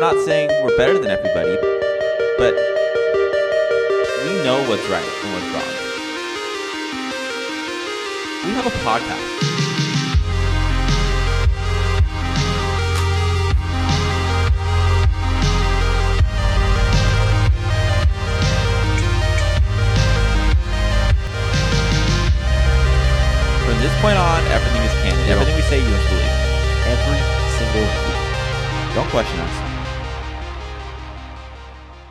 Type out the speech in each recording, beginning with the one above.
I'm not saying we're better than everybody, but we know what's right and what's wrong. We have a podcast. From this point on, everything is canon. Yep. Everything we say, you must believe. Every single week. Don't question us.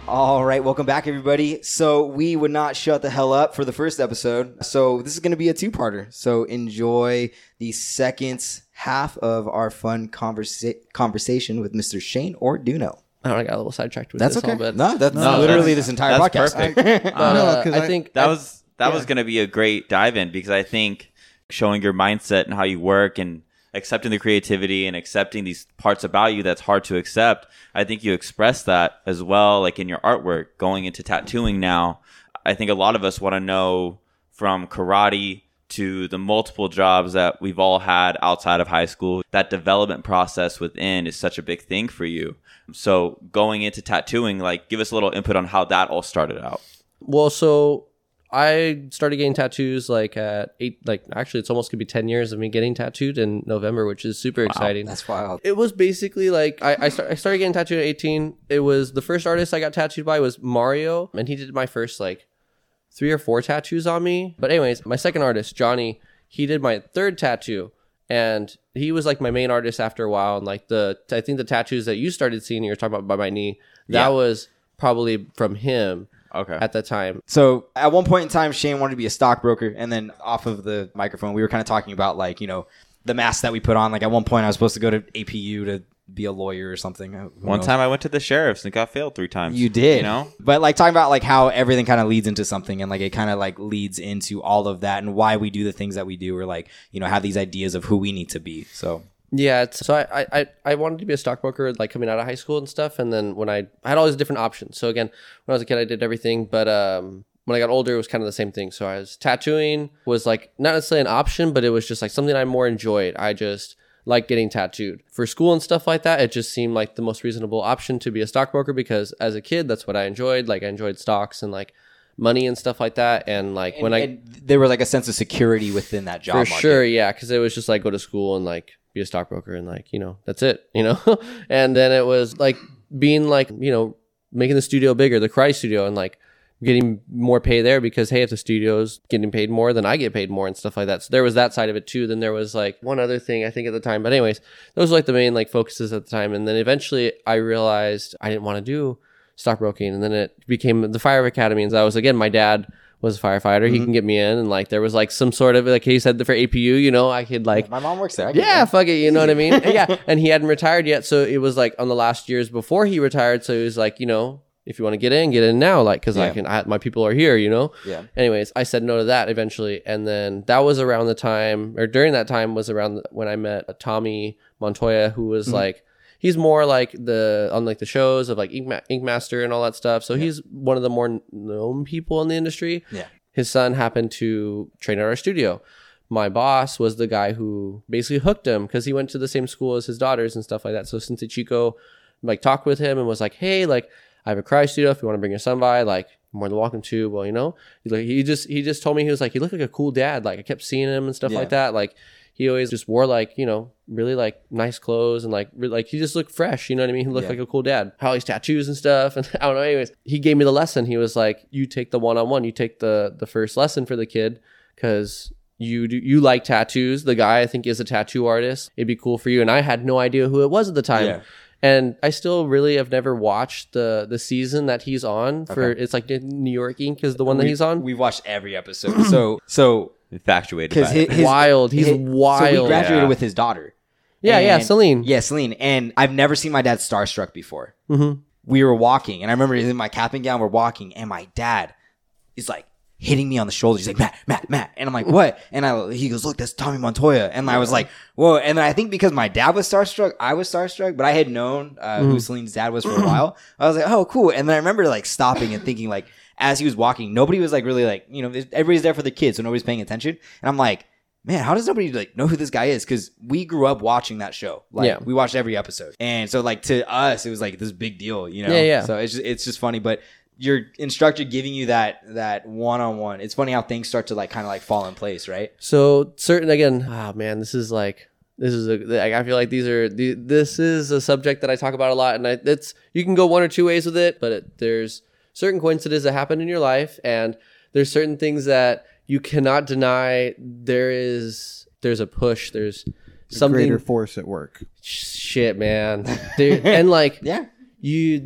All right, welcome back, everybody. So we would not shut the hell up for the first episode. So this is going to be a two-parter. So enjoy the second half of our fun conversation with Mr. Shane Orduno. Oh, I got a little sidetracked with this. That's okay. No, that's literally this entire podcast. Perfect. I think that was going to be a great dive in, because I think showing your mindset and how you work and accepting the creativity and accepting these parts about you that's hard to accept. I think you express that as well, like in your artwork, going into tattooing now. I think a lot of us want to know, from karate to the multiple jobs that we've all had outside of high school, that development process within is such a big thing for you. So going into tattooing, like, give us a little input on how that all started out. Well, so I started getting tattoos it's almost gonna be 10 years of me getting tattooed in November, which is super exciting. That's wild. It was basically like I started getting tattooed at 18. It was the first artist I got tattooed by was Mario, and he did my first like 3 or 4 tattoos on me. But anyways, my second artist, Johnny, he did my third tattoo, and he was like my main artist after a while. And like I think the tattoos that you started seeing, you were talking about by my knee, that was probably from him. Okay. At that time. So at one point in time, Shane wanted to be a stockbroker. And then off of the microphone, we were kind of talking about the mask that we put on. Like at one point, I was supposed to go to APU to be a lawyer or something. One time I went to the sheriff's and got failed 3 times. You did. You know? But talking about how everything kind of leads into something, and it kind of leads into all of that and why we do the things that we do, or have these ideas of who we need to be. So... yeah, so I wanted to be a stockbroker coming out of high school and stuff, and then when I had all these different options. So again, when I was a kid, I did everything, but when I got older, it was kind of the same thing. So I was tattooing was not necessarily an option, but it was just something I more enjoyed. I just like getting tattooed for school and stuff like that. It just seemed like the most reasonable option to be a stockbroker, because as a kid, that's what I enjoyed. I enjoyed stocks and money and stuff like that, and there was a sense of security within that job for market. Sure, yeah, because it was just go to school and be a stockbroker, and that's it, and then it was being making the studio bigger, the karate studio, and getting more pay there, because hey, if the studio's getting paid more, then I get paid more and stuff like that. So there was that side of it too. Then there was one other thing I think at the time, but anyways, those were the main focuses at the time. And then eventually I realized I didn't want to do stockbroking, and then it became the fire academy. And that was, again, my dad was a firefighter. Mm-hmm. He can get me in, and there was some sort of he said for APU, I could my mom works there. Fuck it, you know what I mean? Yeah, and he hadn't retired yet, so it was on the last years before he retired. So he was if you want to get in now, because my people are here, you know. Yeah. Anyways, I said no to that eventually, and then that was around the time, or during that time was around when I met Tommy Montoya, who was he's more on the shows of Ink Master and all that stuff. So he's one of the more known people in the industry. Yeah. His son happened to train at our studio. My boss was the guy who basically hooked him, because he went to the same school as his daughters and stuff like that. So Sensei Chico talked with him and was hey, I have a karate studio. If you want to bring your son by, more than welcome to. Well, he just told me, he was he looked like a cool dad. I kept seeing him and stuff like that. He always just wore really nice clothes, and he just looked fresh. You know what I mean? He looked like a cool dad. All his tattoos and stuff. And I don't know. Anyways, he gave me the lesson. He was you take the one-on-one. You take the first lesson for the kid, because you like tattoos. The guy, I think, is a tattoo artist. It'd be cool for you. And I had no idea who it was at the time. Yeah. And I still really have never watched the season that he's on for. Okay. It's New York Ink is the one that he's on. We watched every episode. So. Infatuated because he's wild. So we graduated with his daughter, Celine. Yeah, Celine. And I've never seen my dad starstruck before. Mm-hmm. We were walking, and I remember in my cap and gown, we're walking, and my dad is hitting me on the shoulder. He's Matt, and I'm what? And he goes, look, that's Tommy Montoya. And I was whoa. And then I think because my dad was starstruck, I was starstruck, but I had known who Celine's dad was for a while. I was oh, cool. And then I remember stopping and thinking as he was walking, nobody was really everybody's there for the kids, so nobody's paying attention. And I'm man, how does nobody like know who this guy is? Because we grew up watching that show. Like, yeah. We watched every episode. And so like to us, it was like this big deal, you know? Yeah, yeah. So it's just funny. But your instructor giving you that one-on-one, it's funny how things start to like kind of like fall in place, right? So this is a subject that I talk about a lot, and you can go one or two ways with it, but there's certain coincidences that happen in your life, and there's certain things that you cannot deny. There's a push. There's something, a greater force at work. Shit, man. And like, yeah,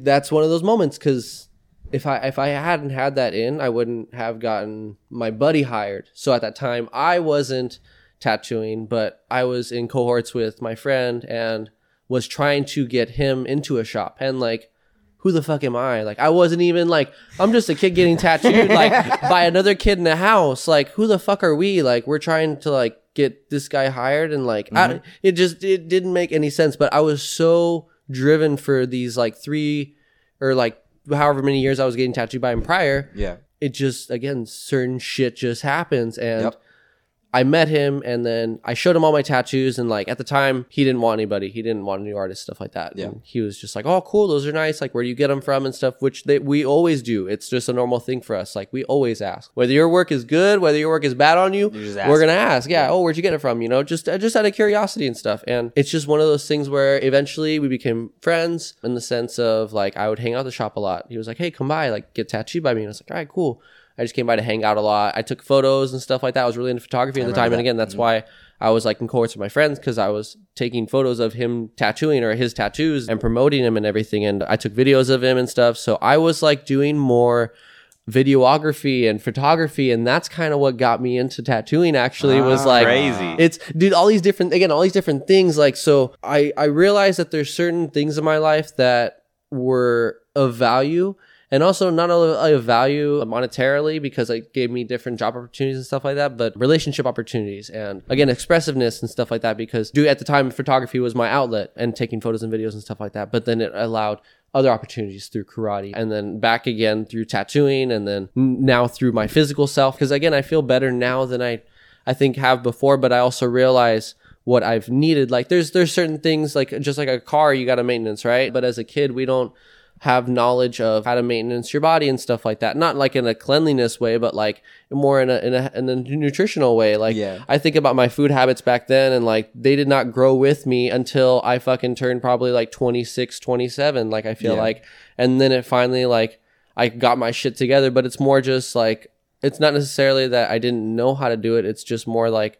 that's one of those moments, because if I hadn't had that in, I wouldn't have gotten my buddy hired. So at that time, I wasn't tattooing, but I was in cohorts with my friend and was trying to get him into a shop. And like, who the fuck am I? Like, I wasn't even like, I'm just a kid getting tattooed like by another kid in the house. Like, who the fuck are we? Like, we're trying to like get this guy hired, and like, mm-hmm. It didn't make any sense. But I was so driven for these like 3 or like however many years I was getting tattooed by him prior. Yeah, it just, again, certain shit just happens. And yep. I met him, and then I showed him all my tattoos, and like at the time he didn't want anybody. He didn't want new artists, stuff like that. Yeah. And he was just like, oh, cool. Those are nice. Like, where do you get them from and stuff, which we always do. It's just a normal thing for us. Like, we always ask whether your work is good, whether your work is bad on you. We're going to ask. Yeah. Oh, where'd you get it from? You know, just out of curiosity and stuff. And it's just one of those things where eventually we became friends, in the sense of like, I would hang out at the shop a lot. He was like, hey, come by, like get tattooed by me. And I was like, all right, cool. I just came by to hang out a lot. I took photos and stuff like that. I was really into photography at the time. And again, that's why I was like in cohorts with my friends, because I was taking photos of him tattooing or his tattoos and promoting him and everything. And I took videos of him and stuff. So I was like doing more videography and photography, and that's kind of what got me into tattooing, actually. Was like crazy. It's all these different things. Like, so I realized that there's certain things in my life that were of value. And also not only a value monetarily, because it gave me different job opportunities and stuff like that, but relationship opportunities, and again, expressiveness and stuff like that, because at the time, photography was my outlet and taking photos and videos and stuff like that. But then it allowed other opportunities through karate, and then back again through tattooing, and then now through my physical self. Because again, I feel better now than I think have before, but I also realize what I've needed. Like there's certain things, like just like a car, you got a maintenance, right? But as a kid, we don't have knowledge of how to maintenance your body and stuff like that. Not like in a cleanliness way, but like more in a nutritional way. Like, yeah. I think about my food habits back then, and like they did not grow with me until I fucking turned probably like 26, 27. Like, I feel like, and then it finally, like, I got my shit together. But it's more just like, it's not necessarily that I didn't know how to do it. It's just more like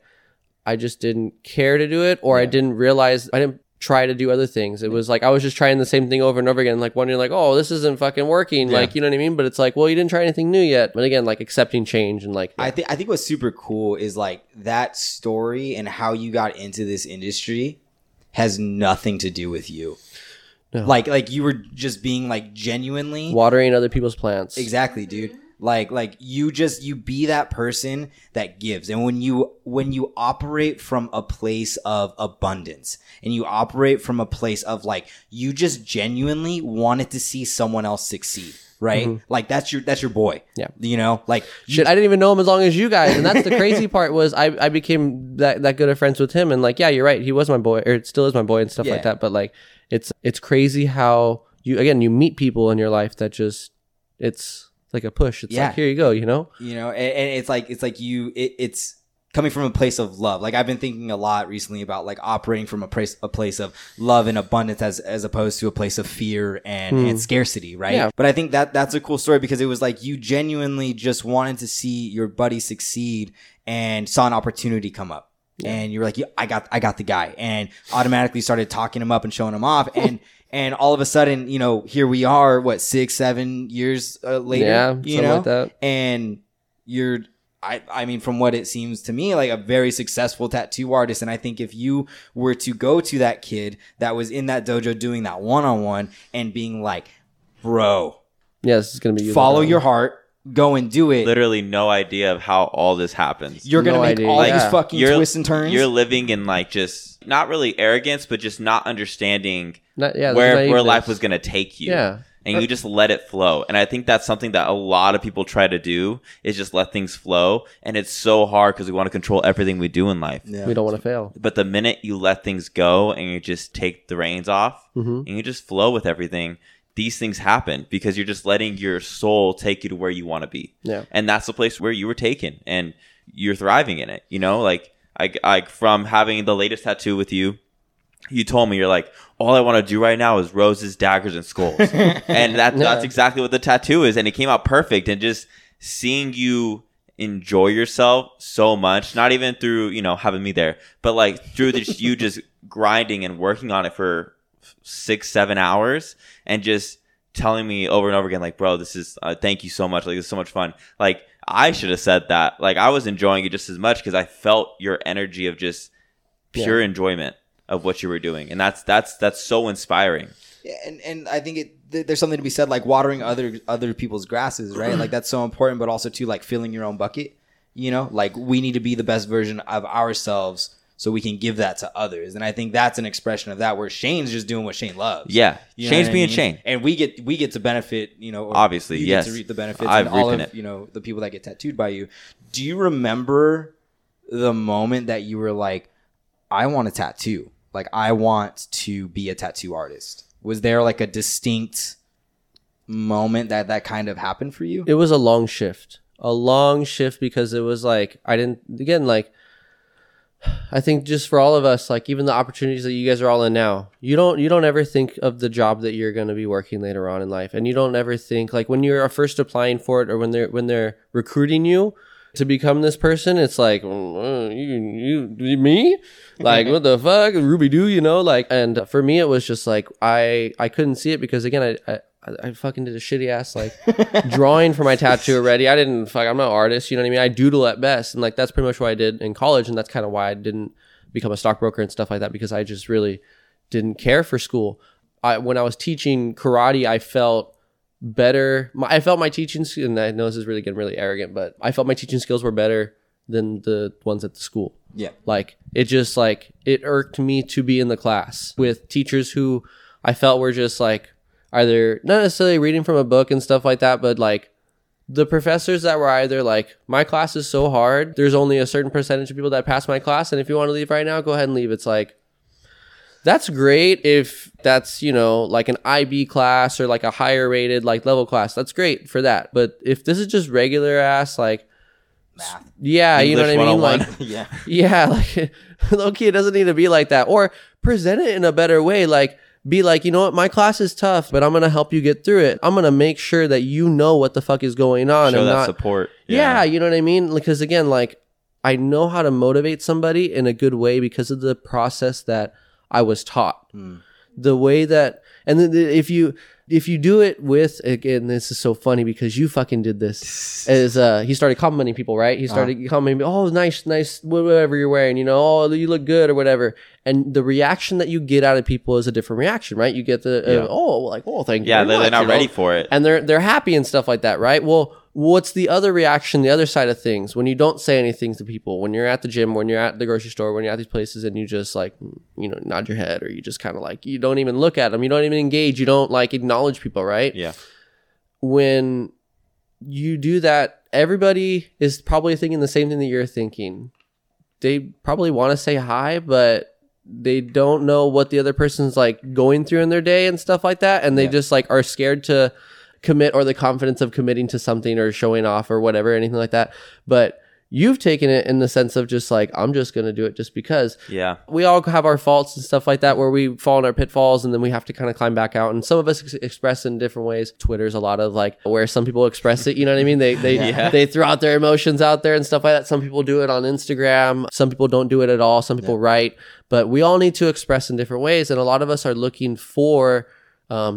I just didn't care to do it, or I didn't realize, I didn't try to do other things. It was like I was just trying the same thing over and over again, like wondering like, oh, this isn't fucking working, like, you know what I mean? But it's like, well, you didn't try anything new yet. But again, like accepting change and like, I think what's super cool is like that story and how you got into this industry has nothing to do with you. No. Like you were just being like genuinely watering other people's plants. Exactly, dude. Like you be that person that gives. And when you operate from a place of abundance, and you operate from a place of like, you just genuinely wanted to see someone else succeed, right? Mm-hmm. Like that's your boy. Yeah. You know, like shit, I didn't even know him as long as you guys. And that's the crazy part, was I became that good of friends with him. And like, yeah, you're right. He was my boy, or it still is my boy and stuff like that. But like, it's crazy how you meet people in your life that just, it's like a push. It's like, here you go, you know, and it's like it's coming from a place of love. Like, I've been thinking a lot recently about like operating from a place of love and abundance as opposed to a place of fear and scarcity. Right. Yeah. But I think that's a cool story, because it was like, you genuinely just wanted to see your buddy succeed and saw an opportunity come up. Yeah. And you were like, yeah, I got the guy, and automatically started talking him up and showing him off. And all of a sudden, you know, here we are, what, 6-7 years later, you know, like that. And you're, I mean, from what it seems to me, like a very successful tattoo artist. And I think if you were to go to that kid that was in that dojo doing that one-on-one and being like, bro, this is going to be follow your heart. Go and do it. Literally no idea of how all this happens. You're going to make all these fucking twists and turns. You're living in like just not really arrogance, but just not understanding where life was going to take you. Yeah. and you just let it flow. And I think that's something that a lot of people try to do, is just let things flow. And it's so hard because we want to control everything we do in life. Yeah. We don't want to fail. But the minute you let things go and you just take the reins off, mm-hmm. and you just flow with everything, these things happen because you're just letting your soul take you to where you want to be. Yeah. And that's the place where you were taken, and you're thriving in it. You know, like I from having the latest tattoo with you, you told me, you're like, all I want to do right now is roses, daggers, and skulls. And that's exactly what the tattoo is. And it came out perfect. And just seeing you enjoy yourself so much, not even through, you know, having me there, but like through this, you just grinding and working on it for 6-7 hours and just telling me over and over again, like, bro, this is, thank you so much. Like, it's so much fun. Like, I should have said that. Like, I was enjoying it just as much because I felt your energy of just pure enjoyment of what you were doing, and that's so inspiring. Yeah, and I think there's something to be said, like watering other people's grasses, right? Like that's so important, but also too, like filling your own bucket. You know, like we need to be the best version of ourselves so we can give that to others. And I think that's an expression of that, where Shane's just doing what Shane loves. Yeah, you know, Shane's being Shane, and we get to benefit. You know, obviously, yes, get to reap the benefits. You know, the people that get tattooed by you. Do you remember the moment that you were like, I want a tattoo? Like, I want to be a tattoo artist. Was there like a distinct moment that kind of happened for you? It was a long shift because it was like, I think just for all of us, like even the opportunities that you guys are all in now, you don't ever think of the job that you're going to be working later on in life. And you don't ever think, like when you're first applying for it, or when they're recruiting you to become this person, it's like, you me? Like, what the fuck? Ruby do, you know? Like, and for me, it was just like, I couldn't see it because, again, I fucking did a shitty ass, like, drawing for my tattoo already. I'm not an artist, you know what I mean? I doodle at best. And, like, that's pretty much what I did in college. And that's kind of why I didn't become a stockbroker and stuff like that, because I just really didn't care for school. When I was teaching karate, I felt better. I felt my teaching skills, and I know this is really getting really arrogant, but I felt my teaching skills were better than the ones at the school. Yeah. Like, it just, like, it irked me to be in the class with teachers who I felt were just, like, either not necessarily reading from a book and stuff like that, but, like, the professors that were either, like, my class is so hard, there's only a certain percentage of people that pass my class, and if you want to leave right now, go ahead and leave. It's like, that's great if that's, you know, like an IB class or like a higher rated like level class. That's great for that. But if this is just regular ass, like, math. Yeah, English, you know what I mean? Like, yeah, like low key, it doesn't need to be like that. Or present it in a better way. Like, be like, you know what, my class is tough, but I'm going to help you get through it. I'm going to make sure that you know what the fuck is going on. Show that support. Yeah, you know what I mean? Because again, like, I know how to motivate somebody in a good way because of the process that I was taught. The way that, and then if you do it with, again, this is so funny because you fucking did this, is he started complimenting people, right? He started complimenting me, oh, nice, whatever you're wearing, you know, oh, you look good or whatever. And the reaction that you get out of people is a different reaction, right? You get the, thank you. Yeah, they're not ready for it. And they're happy and stuff like that, right? Well, what's the other reaction, the other side of things, when you don't say anything to people, when you're at the gym, when you're at the grocery store, when you're at these places and you just like, you know, nod your head, or you just kind of like, you don't even look at them, you don't even engage, you don't like acknowledge people, right? Yeah. When you do that, everybody is probably thinking the same thing that you're thinking. They probably want to say hi, but they don't know what the other person's like going through in their day and stuff like that. And they just like are scared to commit, or the confidence of committing to something or showing off or whatever, anything like that. But you've taken it in the sense of just like, I'm just going to do it just because. Yeah, we all have our faults and stuff like that, where we fall in our pitfalls and then we have to kind of climb back out. And some of us express in different ways. Twitter's a lot of like where some people express it. You know what I mean? They throw out their emotions out there and stuff like that. Some people do it on Instagram. Some people don't do it at all. Some people write, but we all need to express in different ways. And a lot of us are looking for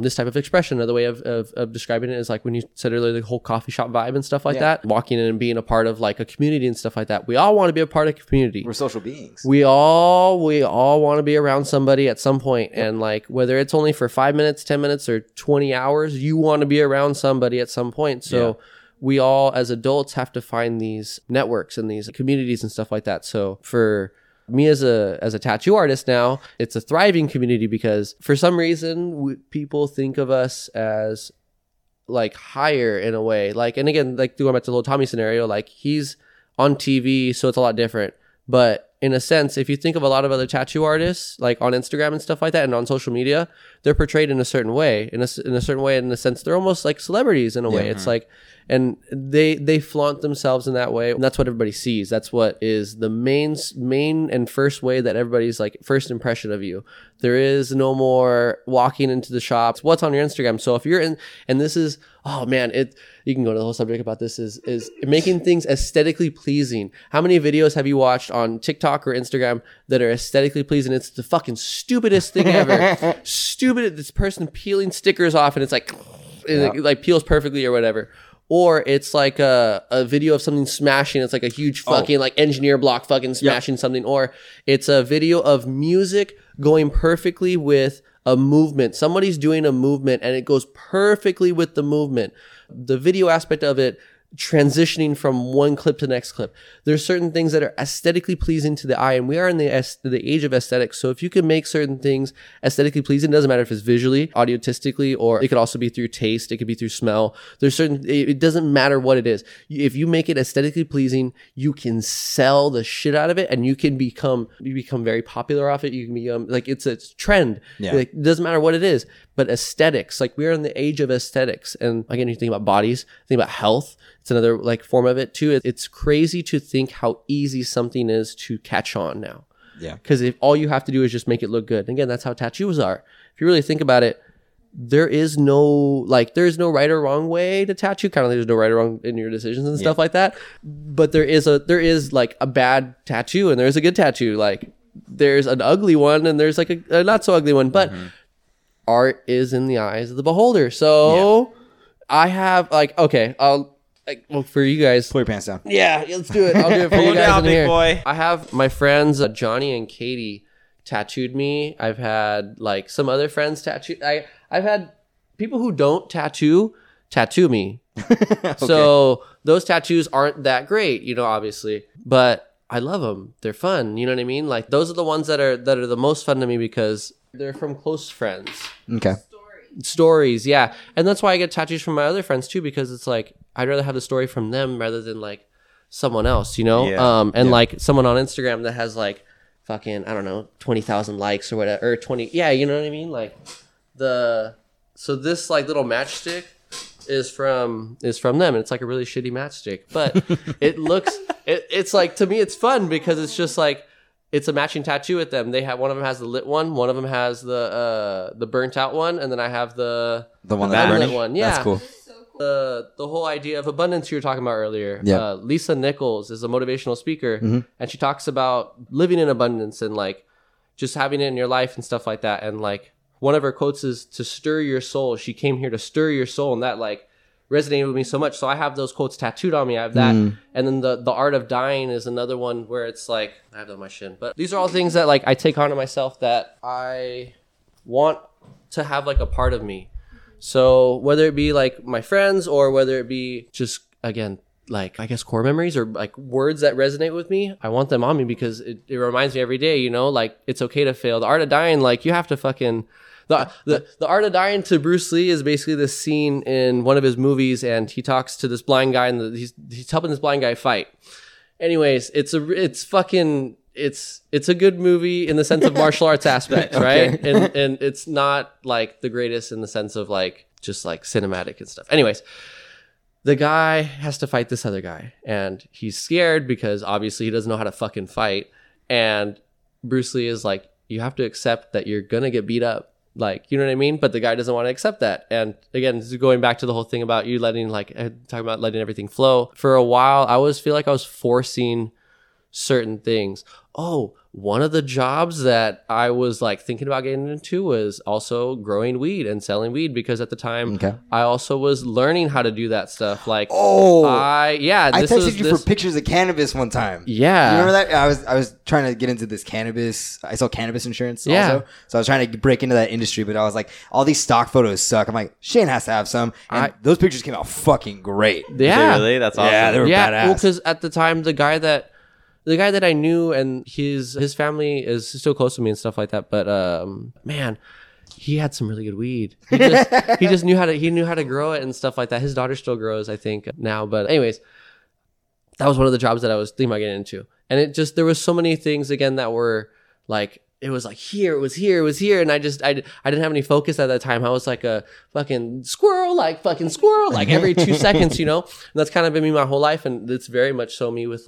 this type of expression. Another way of describing it is like when you said earlier, the whole coffee shop vibe and stuff like that, walking in and being a part of like a community and stuff like that. We all want to be a part of community. We're social beings. We all want to be around somebody at some point. And like, whether it's only for 5 minutes, 10 minutes or 20 hours, you want to be around somebody at some point. So we all as adults have to find these networks and these communities and stuff like that. So for me as a tattoo artist now, it's a thriving community because for some reason people think of us as like higher in a way. Like, and again, like going back to the little Tommy scenario, like he's on TV, so it's a lot different. But in a sense, if you think of a lot of other tattoo artists, like on Instagram and stuff like that, and on social media, they're portrayed in a certain way. In a certain way, in a sense, they're almost like celebrities in a way. Yeah. It's like, and they flaunt themselves in that way. And that's what everybody sees. That's what is the main and first way that everybody's like first impression of you. There is no more walking into the shops. What's on your Instagram? So if you're in, and this is, oh man, it, you can go to the whole subject about this, is making things aesthetically pleasing. How many videos have you watched on TikTok or Instagram that are aesthetically pleasing? It's the fucking stupidest thing ever. Stupid. This person peeling stickers off and it's like, yeah. It like peels perfectly or whatever. Or it's like a video of something smashing. It's like a huge fucking like engineer block fucking smashing something. Or it's a video of music going perfectly with a movement. Somebody's doing a movement and it goes perfectly with the movement. The video aspect of it transitioning from one clip to the next clip. There's certain things that are aesthetically pleasing to the eye, and we are in the age of aesthetics. So if you can make certain things aesthetically pleasing, it doesn't matter if it's visually, audiotistically, or it could also be through taste, it could be through smell. There's certain, it doesn't matter what it is. If you make it aesthetically pleasing, you can sell the shit out of it, and you can become very popular off it. You can become like it's trend. Yeah. Like, it doesn't matter what it is, but aesthetics. Like, we are in the age of aesthetics, and again, you think about bodies, think about health. It's another like form of it too. It's crazy to think how easy something is to catch on now. Yeah. Because if all you have to do is just make it look good. And again, that's how tattoos are. If you really think about it, there is no right or wrong way to tattoo. Kind of like there's no right or wrong in your decisions and stuff like that. But there is like a bad tattoo and there's a good tattoo. Like there's an ugly one and there's like a not so ugly one. But art is in the eyes of the beholder. So I have like, okay, I'll like, well, for you guys, pull your pants down. Yeah, let's do it. I'll do it for you guys down, in big here. Boy. I have my friends Johnny and Katie tattooed me. I've had like some other friends tattooed. I've had people who don't tattoo me. Okay. So those tattoos aren't that great, you know, obviously, but I love them. They're fun. You know what I mean? Like those are the ones that are the most fun to me because they're from close friends. Okay. Stories, yeah. And that's why I get tattoos from my other friends too, because it's like I'd rather have the story from them rather than like someone else, you know? Yeah. Like someone on Instagram that has like fucking, I don't know, 20,000 likes or whatever, or 20, yeah, you know what I mean? Like so this like little matchstick is from them, and it's like a really shitty matchstick, but it looks, it's like, to me it's fun because it's just like, it's a matching tattoo with them. They have, one of them has the lit one of them has the burnt out one, and then I have the one that lit one. Yeah, that's cool. The whole idea of abundance you were talking about earlier. Yeah. Lisa Nichols is a motivational speaker, and she talks about living in abundance and like just having it in your life and stuff like that. And like one of her quotes is to stir your soul. She came here to stir your soul, and that like resonated with me so much. So I have those quotes tattooed on me. I have that. And then the art of dying is another one where it's like, I have that on my shin. But these are all things that like I take on to myself that I want to have like a part of me. So whether it be like my friends or whether it be just, again, like I guess core memories or like words that resonate with me, I want them on me because it reminds me every day, you know, like it's okay to fail. The art of dying, like you have to fucking... The art of dying to Bruce Lee is basically this scene in one of his movies, and he talks to this blind guy, and he's helping this blind guy fight. Anyways, it's a good movie in the sense of martial arts aspect, right? Okay. And it's not like the greatest in the sense of like just like cinematic and stuff. Anyways, the guy has to fight this other guy, and he's scared because obviously he doesn't know how to fucking fight. And Bruce Lee is like, you have to accept that you're gonna get beat up. Like, you know what I mean? But the guy doesn't want to accept that. And again, this is going back to the whole thing about you letting, like, talking about letting everything flow. For a while, I always feel like I was forcing certain things. Oh, one of the jobs that I was, like, thinking about getting into was also growing weed and selling weed. Because at the time, I also was learning how to do that stuff. Like, I texted you for pictures of cannabis one time. Yeah. You remember that? I was trying to get into this cannabis. I sell cannabis insurance also. So I was trying to break into that industry. But I was like, all these stock photos suck. I'm like, Shane has to have some. And those pictures came out fucking great. Yeah. Really? That's awesome. Yeah, they were badass. Well, because at the time, the guy that... the guy that I knew, and his family is still close to me and stuff like that. But man, he had some really good weed. He just knew how to grow it and stuff like that. His daughter still grows, I think, now. But anyways, that was one of the jobs that I was thinking about getting into. And it just, there was so many things again that were like, it was like here, it was here, it was here. And I didn't have any focus at that time. I was like a fucking squirrel, like every 2 seconds, you know? And that's kind of been me my whole life. And it's very much so me with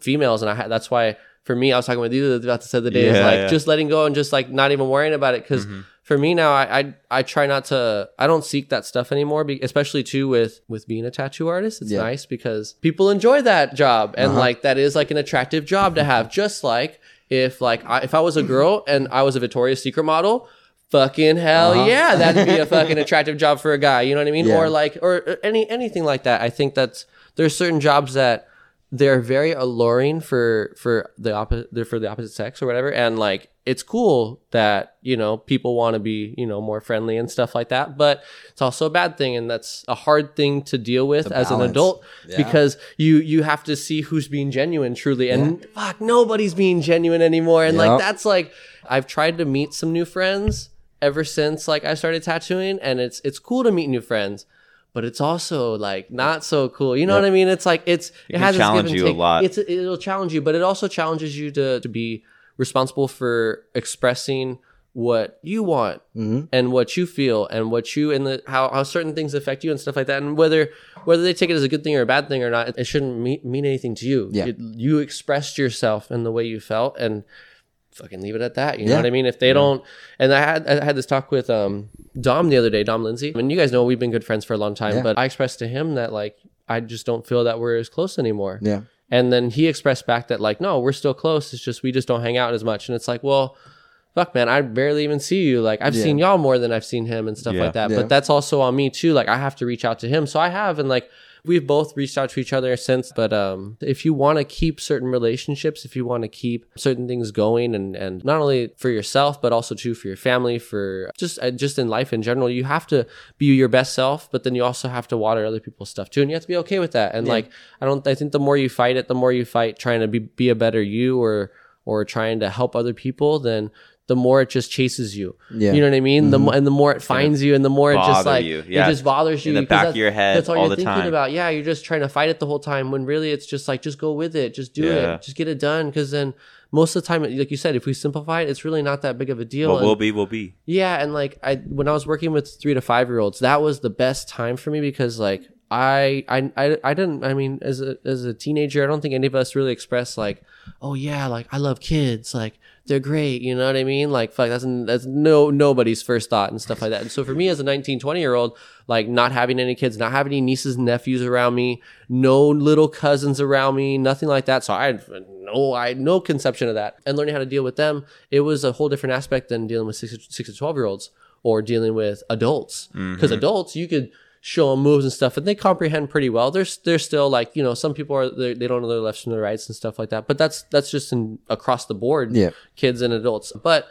females. And that's why for me, I was talking with you about this the other day, just letting go and just like not even worrying about it. Cause for me now, I try not to, I don't seek that stuff anymore, especially too with being a tattoo artist. It's nice because people enjoy that job. And like, that is like an attractive job to have. Just like if I was a girl and I was a Victoria's Secret model, fucking hell yeah, that'd be a fucking attractive job for a guy. You know what I mean? Yeah. Or like, or anything like that. I think there's certain jobs that, they're very alluring for the opposite sex or whatever, and like it's cool that, you know, people want to be, you know, more friendly and stuff like that, but it's also a bad thing, and that's a hard thing to deal with as an adult because you have to see who's being genuine truly, and fuck, nobody's being genuine anymore. And like that's like, I've tried to meet some new friends ever since like I started tattooing, and it's cool to meet new friends. But it's also like not so cool. You know what I mean? It's like it has its give and take. You a lot. It'll challenge you, but it also challenges you to be responsible for expressing what you want and what you feel and what you and how certain things affect you and stuff like that. And whether they take it as a good thing or a bad thing or not, it shouldn't mean anything to you. Yeah. You expressed yourself in the way you felt, and fucking leave it at that. You know what I mean? If they don't, and I had this talk with Dom the other day, Dom Lindsay. I mean, you guys know we've been good friends for a long time, but I expressed to him that like I just don't feel that we're as close anymore. Yeah. And then he expressed back that like, no, we're still close. It's just we just don't hang out as much. And it's like, well, fuck, man, I barely even see you. Like I've seen y'all more than I've seen him and stuff like that. Yeah. But that's also on me too. Like I have to reach out to him. So I have, and like we've both reached out to each other since, but if you want to keep certain relationships, if you want to keep certain things going, and not only for yourself, but also too for your family, for just in life in general, you have to be your best self, but then you also have to water other people's stuff too, and you have to be okay with that. And like, I think the more you fight trying to be a better you or trying to help other people, then the more it just chases you. Yeah. You know what I mean? The more it finds you, and the more it just like, it just bothers you. In the back of your head, that's all you're thinking about. Yeah, you're just trying to fight it the whole time, when really it's just like, just go with it, just do it, just get it done. Because then most of the time, like you said, if we simplify it, it's really not that big of a deal. Well, we'll be. Yeah, and like when I was working with 3 to 5-year-olds, that was the best time for me, because like I mean, as a teenager, I don't think any of us really expressed like, oh yeah, like I love kids, like they're great, you know what I mean? Like, fuck, that's nobody's first thought and stuff like that. And so for me as a 19, 20-year-old, like not having any kids, not having any nieces and nephews around me, no little cousins around me, nothing like that. So I had no conception of that. And learning how to deal with them, it was a whole different aspect than dealing with 6 to 12-year-olds or dealing with adults. Because adults, you could show them moves and stuff, and they comprehend pretty well. They're still like, you know, some people are, they don't know their lefts and their rights and stuff like that, but that's just across the board, kids and adults. But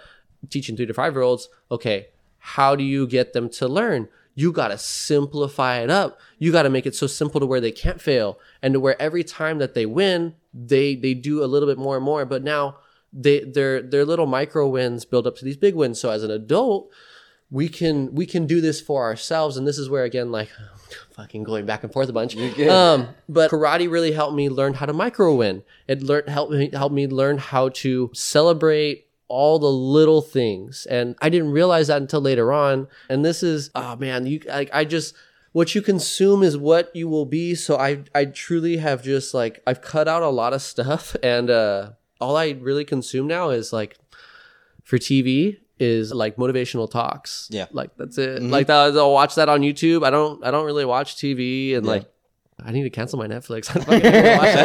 teaching 3 to 5-year-olds, okay, how do you get them to learn? You got to simplify it up. You got to make it so simple to where they can't fail, and to where every time that they win, they do a little bit more and more, but now their little micro wins build up to these big wins. So as an adult, we can do this for ourselves. And this is where, again, like fucking going back and forth a bunch. But karate really helped me learn how to micro win. It helped me learn how to celebrate all the little things. And I didn't realize that until later on. And this is, oh man, what you consume is what you will be. So I truly have just like, I've cut out a lot of stuff, and all I really consume now is like for TV is like motivational talks. Yeah. Like that's it. Like I'll watch that on YouTube. I don't really watch TV, and like I need to cancel my Netflix. I don't fucking need to watch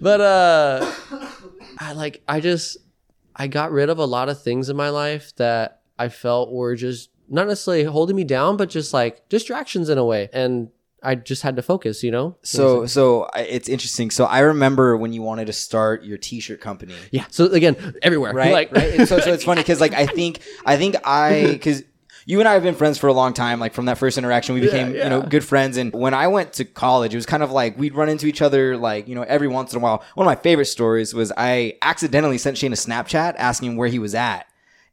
that shit. I got rid of a lot of things in my life that I felt were just not necessarily holding me down, but just like distractions in a way. And I just had to focus, you know? So it's interesting. So I remember when you wanted to start your t-shirt company. Yeah. So again, everywhere. Right. And so it's funny because like I think because you and I have been friends for a long time. Like from that first interaction, we became, you know, good friends. And when I went to college, it was kind of like we'd run into each other, like, you know, every once in a while. One of my favorite stories was I accidentally sent Shane a Snapchat asking him where he was at.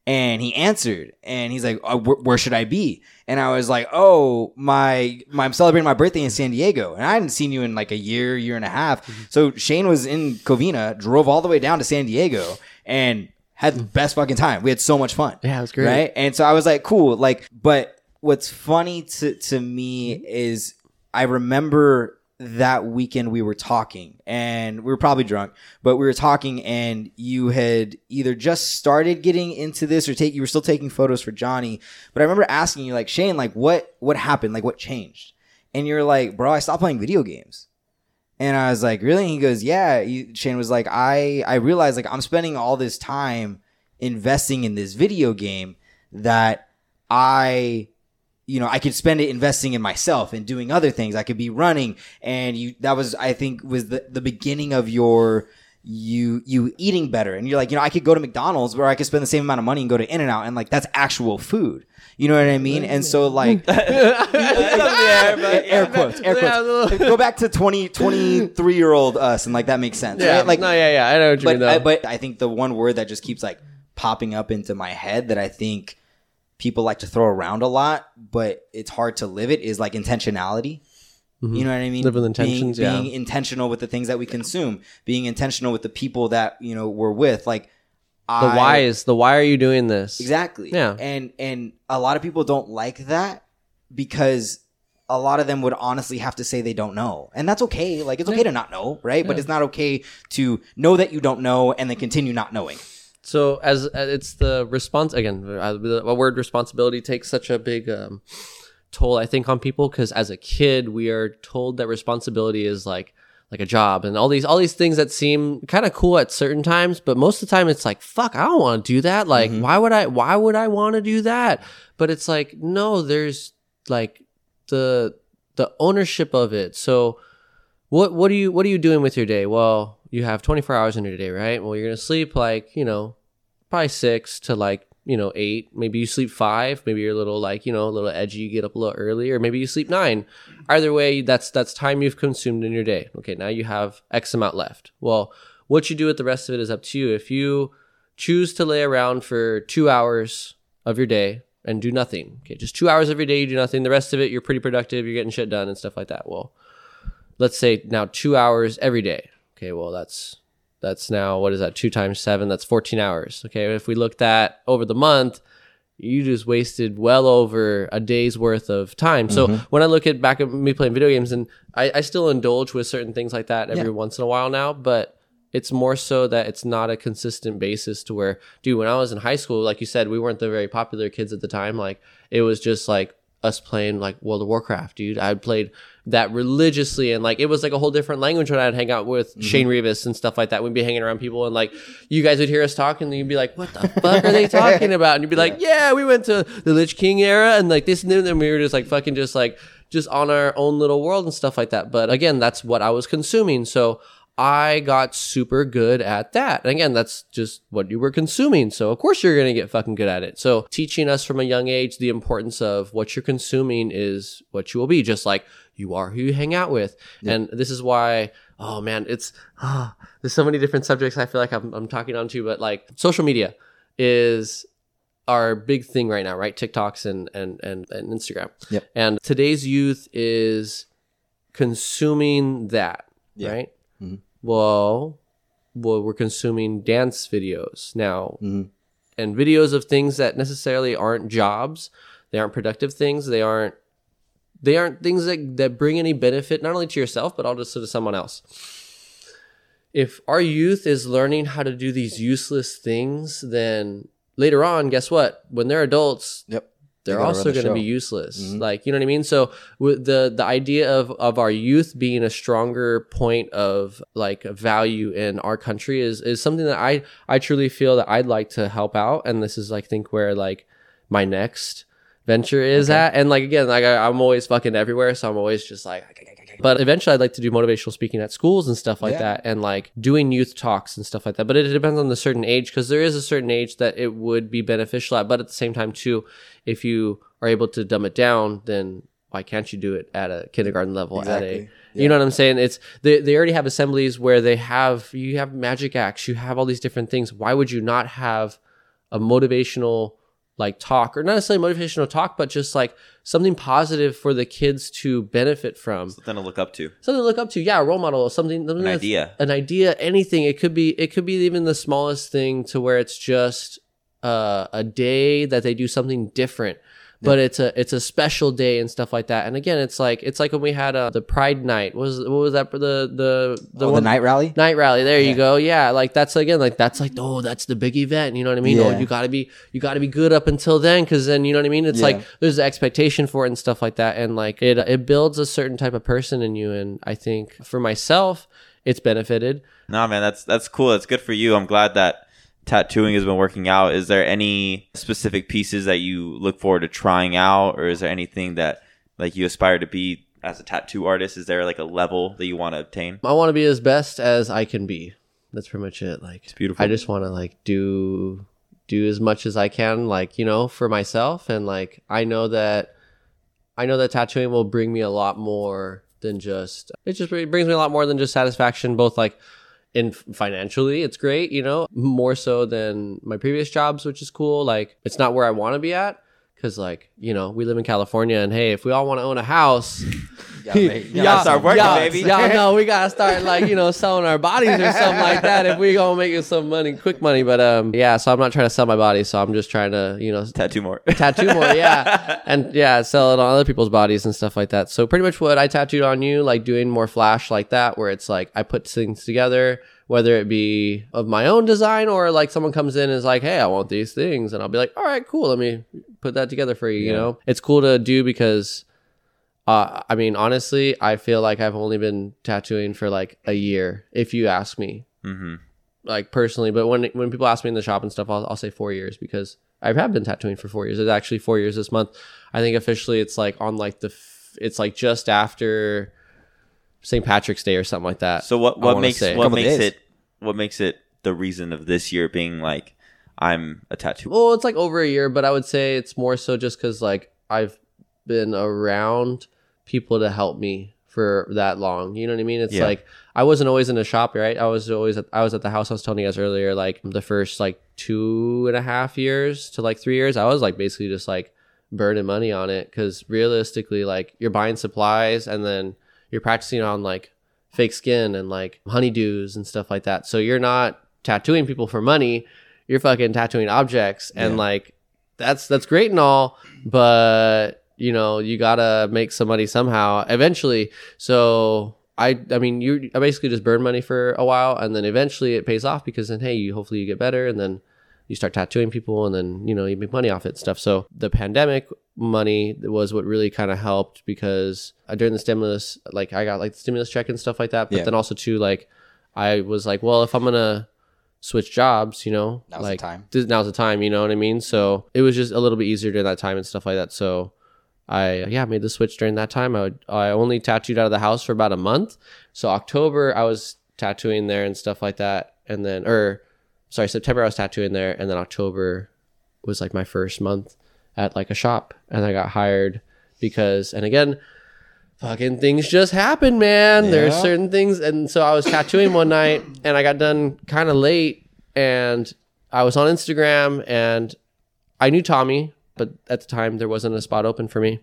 And he answered, and he's like, oh, where should I be? And I was like, oh, I'm celebrating my birthday in San Diego. And I hadn't seen you in like a year and a half. Mm-hmm. So Shane was in Covina, drove all the way down to San Diego, and had the best fucking time. We had so much fun. Yeah, it was great. Right? And so I was like, cool. Like, but what's funny to me is I remember that weekend we were talking, and we were probably drunk, but we were talking, and you had either just started getting into this or you were still taking photos for Johnny. But I remember asking you, like, Shane, like what happened? Like what changed? And you're like, bro, I stopped playing video games. And I was like, really? And he goes, yeah. Shane was like, I realized like I'm spending all this time investing in this video game that I could spend it investing in myself and doing other things. I could be running. And that was, I think, the beginning of your you eating better. And you're like, you know, I could go to McDonald's where I could spend the same amount of money and go to In-N-Out. And like, that's actual food. You know what I mean? And so like, air quotes. Go back to 23-year-old us. And like, that makes sense. Yeah. Right? Like, no, yeah. I know what you mean, though. But I think the one word that just keeps like popping up into my head that I think people like to throw around a lot, but it's hard to live it, is like intentionality. Mm-hmm. You know what I mean? Live with intentions, being intentional with the things that we consume, being intentional with the people that, you know, we're with. Like why are you doing this? Exactly. Yeah. And a lot of people don't like that because a lot of them would honestly have to say they don't know. And that's okay. Like it's okay to not know, right? Yeah. But it's not okay to know that you don't know and then continue not knowing. So as it's the response again, the word responsibility takes such a big toll, I think, on people, because as a kid we are told that responsibility is like a job and all these things that seem kind of cool at certain times, but most of the time it's like, fuck, I don't want to do that. Like, mm-hmm. why would I want to do that? But it's like, no, there's like the ownership of it. So what are you doing with your day? Well, you have 24 hours in your day, right? Well, you're going to sleep like, you know, probably 6 to like, you know, 8. Maybe you sleep 5. Maybe you're a little like, you know, a little edgy. You get up a little early, or maybe you sleep 9. Either way, that's time you've consumed in your day. Okay, now you have X amount left. Well, what you do with the rest of it is up to you. If you choose to lay around for 2 hours of your day and do nothing, okay, just 2 hours of your day, you do nothing. The rest of it, you're pretty productive. You're getting shit done and stuff like that. Well, let's say now 2 hours every day. Okay, well, that's now, what is that? 2 times 7, that's 14 hours. Okay, if we looked at over the month, you just wasted well over a day's worth of time. Mm-hmm. So when I look at back at me playing video games, and I still indulge with certain things like that every once in a while now, but it's more so that it's not a consistent basis to where, dude, when I was in high school, like you said, we weren't the very popular kids at the time. Like, it was just like us playing like World of Warcraft, dude. I played that religiously, and like it was like a whole different language when I'd hang out with Shane Revis and stuff like that. We'd be hanging around people, and like you guys would hear us talking, and you'd be like, what the fuck are they talking about? And you'd be like, yeah, we went to the Lich King era and like this and then we were just like fucking just on our own little world and stuff like that. But again, that's what I was consuming, so I got super good at that. And again, that's just what you were consuming. So of course you're going to get fucking good at it. So teaching us from a young age the importance of what you're consuming is what you will be, just like you are who you hang out with. Yeah. And this is why, oh man, there's so many different subjects I feel like I'm talking onto, but like social media is our big thing right now, right? TikToks and Instagram. Yep. And today's youth is consuming that, right? Mm-hmm. Well, we're consuming dance videos now, and videos of things that necessarily aren't jobs. They aren't productive things. They aren't things that bring any benefit, not only to yourself, but also to someone else. If our youth is learning how to do these useless things, then later on, guess what? When they're adults, they're also going to be useless. Mm-hmm. Like, you know what I mean? So with the idea of our youth being a stronger point of like value in our country is something that I truly feel that I'd like to help out. And this is, I think, where like my next venture is at. And like, again, like I'm always fucking everywhere. So I'm always just like, but eventually I'd like to do motivational speaking at schools and stuff like that. And like doing youth talks and stuff like that. But it depends on the certain age, because there is a certain age that it would be beneficial at. But at the same time too, if you are able to dumb it down, then why can't you do it at a kindergarten level? At a, you know what I'm saying? It's they already have assemblies where they have, you have magic acts, you have all these different things. Why would you not have a motivational like talk, or not necessarily motivational talk, but just like something positive for the kids to benefit from? Something to look up to. Something to look up to. Yeah, a role model, something an idea. An idea, anything. It could be even the smallest thing to where it's just a day that they do something different. But it's a special day and stuff like that. And again, it's like when we had the Pride Night. What was that for the night rally? Night rally. There you go. Yeah, like that's oh, that's the big event. You know what I mean? Yeah. Oh, you gotta be good up until then, because then you know what I mean. It's like there's an expectation for it and stuff like that. And like it builds a certain type of person in you. And I think for myself, it's benefited. No, man, that's cool. That's good for you. I'm glad that tattooing has been working out. Is there any specific pieces that you look forward to trying out, or is there anything that like you aspire to be as a tattoo artist? Is there like a level that you want to obtain? I want to be as best as I can be. That's pretty much it. Like, it's beautiful. I just want to like do as much as I can, like, you know, for myself. And like I know that tattooing will bring me a lot more than just it brings me a lot more than just satisfaction, both like and financially it's great, you know, more so than my previous jobs, which is cool. Like, it's not where I want to be at, because like, you know, we live in California, and hey, if we all want to own a house, y'all start working, baby. Y'all know we gotta start like, you know, selling our bodies or something like that if we gonna make some money, quick money. But so I'm not trying to sell my body, so I'm just trying to, you know, tattoo more and sell it on other people's bodies and stuff like that. So pretty much what I tattooed on you, like doing more flash like that, where it's like I put things together, whether it be of my own design or like someone comes in and is like, hey, I want these things, and I'll be like, all right, cool, let me put that together for you. You know, it's cool to do, because I mean, honestly, I feel like I've only been tattooing for like a year, if you ask me, like personally. But when people ask me in the shop and stuff, I'll say 4 years, because I have been tattooing for 4 years. It's actually 4 years this month. I think officially it's like on like it's like just after St. Patrick's Day or something like that. So what makes it the reason of this year being like I'm a tattoo? Well, it's like over a year, but I would say it's more so just because like I've been around people to help me for that long, you know what I mean? It's like I wasn't always in a shop, right? I was at the house. I was telling you guys earlier, like the first like 2.5 years to like 3 years, I was like basically just like burning money on it, because realistically, like you're buying supplies and then you're practicing on like fake skin and like honeydews and stuff like that. So you're not tattooing people for money, you're fucking tattooing objects. And like that's great and all, but you know, you gotta make some money somehow eventually. So I basically just burn money for a while, and then eventually it pays off, because then hey, hopefully you get better, and then you start tattooing people, and then you know, you make money off it and stuff. So the pandemic money was what really kind of helped, because during the stimulus, like I got like the stimulus check and stuff like that. But then also too, like I was like, well, if I'm gonna switch jobs, you know, now's like the time. Now's the time, you know what I mean? So it was just a little bit easier during that time and stuff like that. So I made the switch during that time. I only tattooed out of the house for about a month. So October, I was tattooing there and stuff like that. And then, September, I was tattooing there. And then October was like my first month at like a shop. And I got hired because, and again, fucking things just happen, man. Yeah. There's certain things. And so I was tattooing one night and I got done kind of late. And I was on Instagram and I knew Tommy, but at the time there wasn't a spot open for me,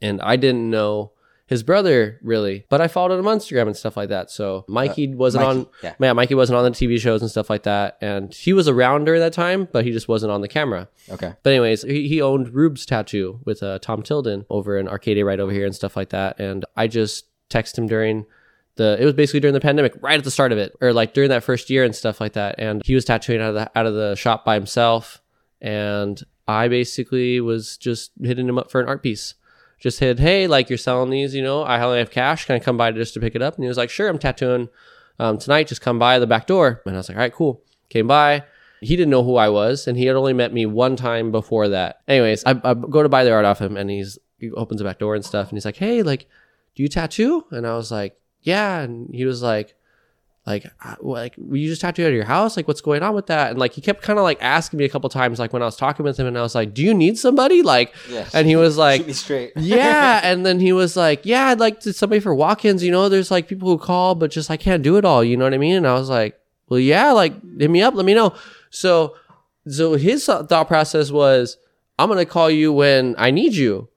and I didn't know his brother really, but I followed him on Instagram and stuff like that. So Mikey wasn't on the TV shows and stuff like that, and he was around during that time, but he just wasn't on the camera. Okay. But anyways, he owned Rube's Tattoo with Tom Tilden over in Arcadia right over here and stuff like that. And I just texted him it was basically during the pandemic, right at the start of it, or like during that first year and stuff like that. And he was tattooing out of the shop by himself, and I basically was just hitting him up for an art piece. Just hit, hey, like you're selling these, you know, I only have cash. Can I come by just to pick it up? And he was like, sure, I'm tattooing tonight. Just come by the back door. And I was like, all right, cool. Came by He didn't know who I was, and he had only met me one time before that. Anyways, I go to buy the art off him, and he opens the back door and stuff, and he's like, hey, like, do you tattoo? And I was like, yeah. And he was like, will you just tattoo out of your house? Like, what's going on with that? And like, he kept kind of like asking me a couple times, like when I was talking with him, and I was like, do you need somebody? Like, yes. And he was like, shoot me straight. Yeah. And then he was like, yeah, I'd like to somebody for walk-ins. You know, there's like people who call, but just I can't do it all. You know what I mean? And I was like, well, yeah, like hit me up. Let me know. So his thought process was, I'm going to call you when I need you.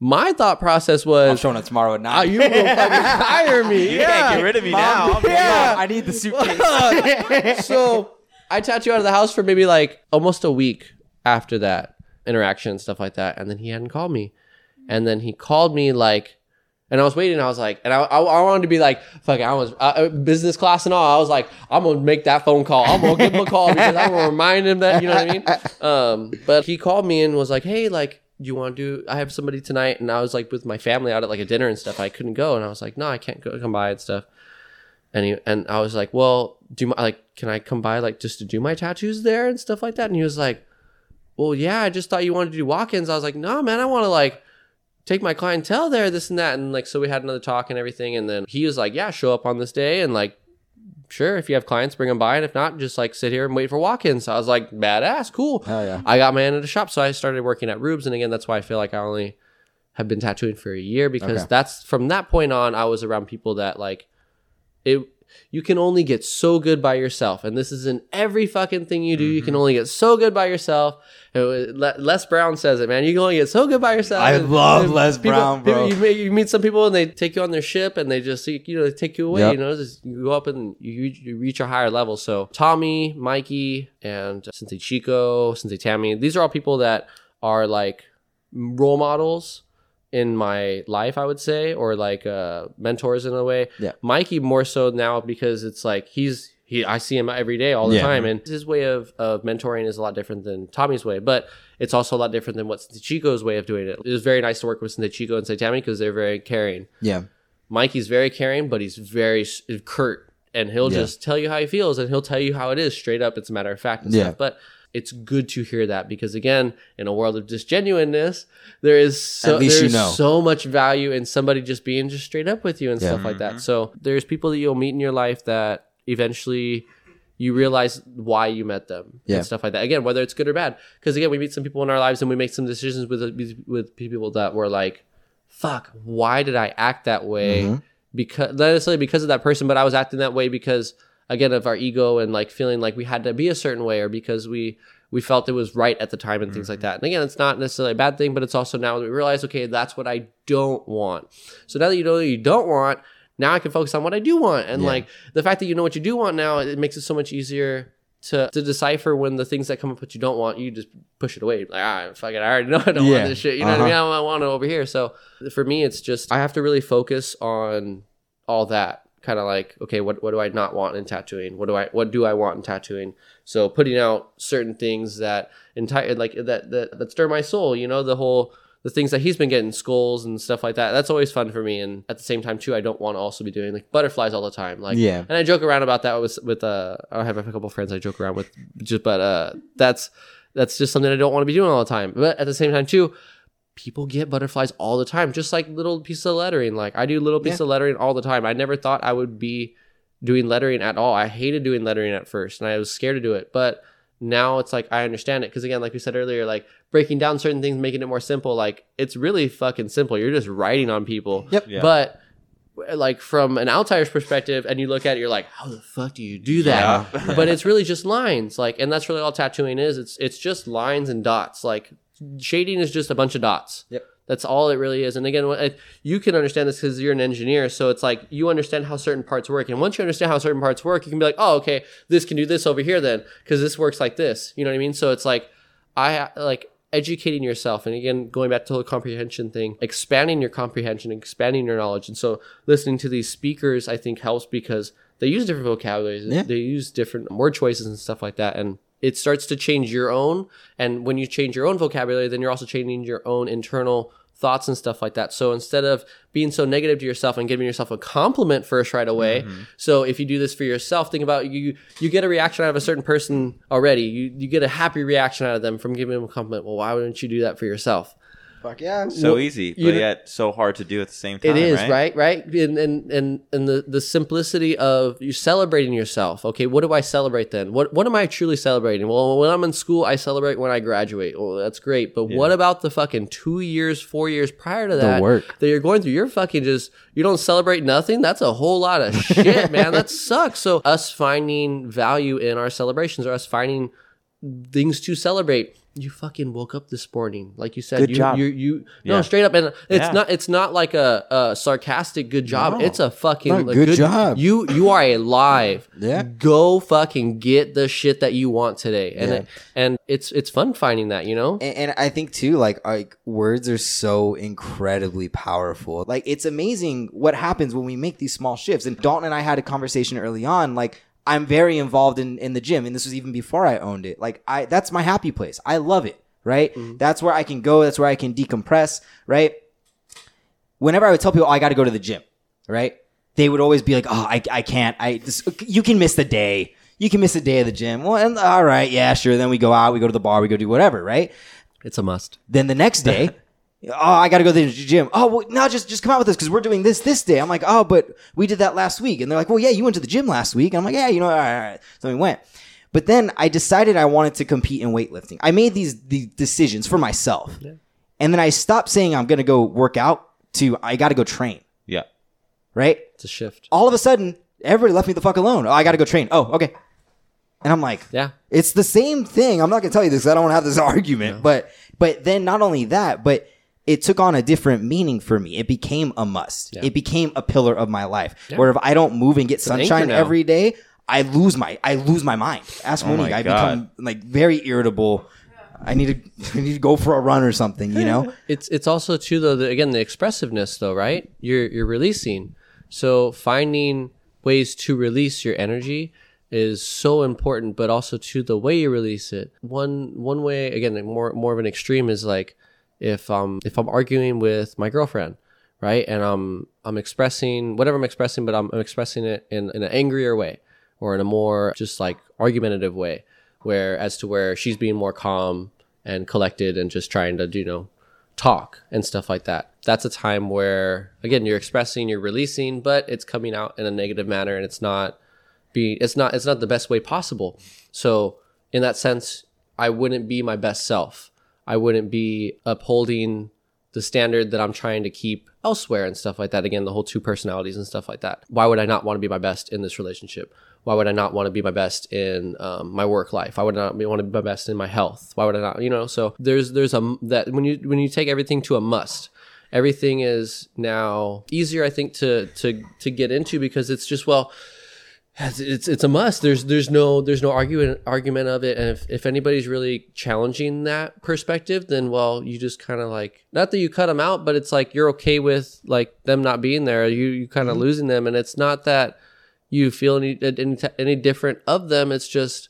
My thought process was, I'm showing up tomorrow at 9. You will fucking hire me. You can't get rid of me now. Yeah. I need the suitcase. So I tattooed out of the house for maybe like almost a week after that interaction and stuff like that. And then he hadn't called me. And then he called me like, and I was waiting. I was like, and I wanted to be like, fuck, I was business class and all. I was like, I'm going to make that phone call. I'm going to give him a call because I'm going to remind him that, you know what I mean? But he called me and was like, hey, like, you want to do, I have somebody tonight. And I was like with my family out at like a dinner and stuff. I couldn't go. And I was like, no, I can't go come by and stuff. And I was like, well, can I come by like just to do my tattoos there and stuff like that? And he was like, well, yeah, I just thought you wanted to do walk-ins. I was like, no, man, I want to like take my clientele there, this and that. And like, so we had another talk and everything. And then he was like, yeah, show up on this day. And like, sure, if you have clients, bring them by. And if not, just like sit here and wait for walk-ins. So I was like, badass, cool. Hell yeah. I got my hand at a shop. So I started working at Rube's. And again, that's why I feel like I only have been tattooing for a year, because that's from that point on, I was around people that like it. You can only get so good by yourself. And this is in every fucking thing you do. Mm-hmm. You can only get so good by yourself. Les Brown says it, man. You can only get so good by yourself. I love Les Brown, bro. You meet some people and they take you on their ship and they just, you know, they take you away. Yep. You know, just, you go up and you reach a higher level. So Tommy, Mikey, and Sensei Chico, Sensei Tammy. These are all people that are like role models in my life, I would say, or like mentors in a way. Yeah. Mikey more so now, because it's like I see him every day all the time, and his way of mentoring is a lot different than Tommy's way, but it's also a lot different than what Sensei Chico's way of doing it. It was very nice to work with Sensei Chico and Sensei Tammy because they're very caring. Yeah. Mikey's very caring, but he's very curt, and he'll just tell you how he feels, and he'll tell you how it is straight up. It's a matter of fact and stuff, but it's good to hear that, because again, in a world of disgenuineness, there is so much value in somebody just being just straight up with you and stuff like that. So there's people that you'll meet in your life that eventually you realize why you met them and stuff like that. Again, whether it's good or bad, because again, we meet some people in our lives and we make some decisions with people that were like, fuck, why did I act that way? Because not necessarily because of that person, but I was acting that way because, again, of our ego and like feeling like we had to be a certain way, or because we felt it was right at the time and things like that. And again, it's not necessarily a bad thing, but it's also now that we realize, okay, that's what I don't want. So now that you know what you don't want, now I can focus on what I do want. And like the fact that you know what you do want now, it makes it so much easier to decipher when the things that come up that you don't want, you just push it away. Like, all right, fuck it, I already know I don't want this shit. You know what I mean? I want it over here. So for me, it's just, I have to really focus on all that. Kind of like, okay, what do I not want in tattooing? What do I want in tattooing? So putting out certain things that that stir my soul, you know, the things that he's been getting, skulls and stuff like that. That's always fun for me. And at the same time too, I don't want to also be doing like butterflies all the time. Like, and I joke around about that with I have a couple friends I joke around with just, but that's just something I don't want to be doing all the time. But at the same time too, people get butterflies all the time, just like little pieces of lettering. Like, I do little pieces of lettering all the time. I never thought I would be doing lettering at all. I hated doing lettering at first, and I was scared to do it. But now it's like, I understand it. Because again, like we said earlier, like breaking down certain things, making it more simple. Like, it's really fucking simple. You're just writing on people. Yep. Yeah. But like from an outsider's perspective, and you look at it, you're like, how the fuck do you do that? Yeah. But it's really just lines. Like, and that's really all tattooing is. It's just lines and dots. Like, shading is just a bunch of dots. Yep. That's all it really is. And again, you can understand this because you're an engineer. So it's like, you understand how certain parts work. And once you understand how certain parts work, you can be like, oh, okay, this can do this over here then, because this works like this. You know what I mean? So it's like, I like educating yourself. And again, going back to the comprehension thing, expanding your comprehension, expanding your knowledge. And so listening to these speakers, I think helps, because they use different vocabularies. Yeah. They use different word choices and stuff like that. And it starts to change your own. And when you change your own vocabulary, then you're also changing your own internal thoughts and stuff like that. So instead of being so negative to yourself and giving yourself a compliment first right away. Mm-hmm. So if you do this for yourself, think about you get a reaction out of a certain person already. You get a happy reaction out of them from giving them a compliment. Well, why wouldn't you do that for yourself? Fuck yeah. So easy, but yet so hard to do at the same time. It is, right? And the simplicity of you celebrating yourself. Okay, what do I celebrate then? What am I truly celebrating? Well, when I'm in school, I celebrate when I graduate. Well, that's great. But what about the fucking 2 years, 4 years prior to that? The work that you're going through, you're fucking just, you don't celebrate nothing? That's a whole lot of shit, man. That sucks. So us finding value in our celebrations, or us finding things to celebrate. You fucking woke up this morning, like you said. Good job. No, straight up, and it's not. It's not like a sarcastic good job. No. It's a fucking good job. You are alive. Yeah. Go fucking get the shit that you want today, and it's fun finding that, you know. And I think too, like words are so incredibly powerful. Like, it's amazing what happens when we make these small shifts. And Dalton and I had a conversation early on, like. I'm very involved in the gym, and this was even before I owned it. Like, that's my happy place. I love it, right? Mm-hmm. That's where I can go. That's where I can decompress, right? Whenever I would tell people, I got to go to the gym, right? They would always be like, oh, I can't. You can miss the day. You can miss a day of the gym. Well, all right, yeah, sure. Then we go out. We go to the bar. We go do whatever, right? It's a must. Then the next day... Oh, I got to go to the gym. Oh, well, no, just come out with us because we're doing this day. I'm like, oh, but we did that last week. And they're like, well, yeah, you went to the gym last week. And I'm like, yeah, you know, all right. So we went. But then I decided I wanted to compete in weightlifting. I made these decisions for myself. Yeah. And then I stopped saying I'm going to go work out to I got to go train. Yeah. Right? It's a shift. All of a sudden, everybody left me the fuck alone. Oh, I got to go train. Oh, okay. And I'm like, yeah, it's the same thing. I'm not going to tell you this because I don't want to have this argument. No. But then not only that, but... it took on a different meaning for me. It became a must. Yeah. It became a pillar of my life. Yeah. Where if I don't move and get sunshine every day, I lose my mind. Ask Monique. I become very irritable. I need to go for a run or something, you know? It's also too though the expressiveness though, right? You're releasing. So finding ways to release your energy is so important, but also to the way you release it. One way, again, more of an extreme is like if I'm arguing with my girlfriend, right, and I'm expressing whatever I'm expressing, but I'm expressing it in an angrier way or in a more just like argumentative way, where she's being more calm and collected and just trying to talk and stuff like that. That's a time where again you're expressing, you're releasing, but it's coming out in a negative manner and it's not the best way possible. So in that sense, I wouldn't be my best self. I wouldn't be upholding the standard that I'm trying to keep elsewhere and stuff like that. Again, the whole two personalities and stuff like that. Why would I not want to be my best in this relationship? Why would I not want to be my best in my work life? Why would I not want to be my best in my health? Why would I not, So there's that when you take everything to a must, everything is now easier, I think, to get into because it's just, well, it's a must. There's no argument of it, and if anybody's really challenging that perspective, then well, you just kind of like, not that you cut them out, but it's like you're okay with like them not being there, you kind of losing them, and it's not that you feel any different of them. It's just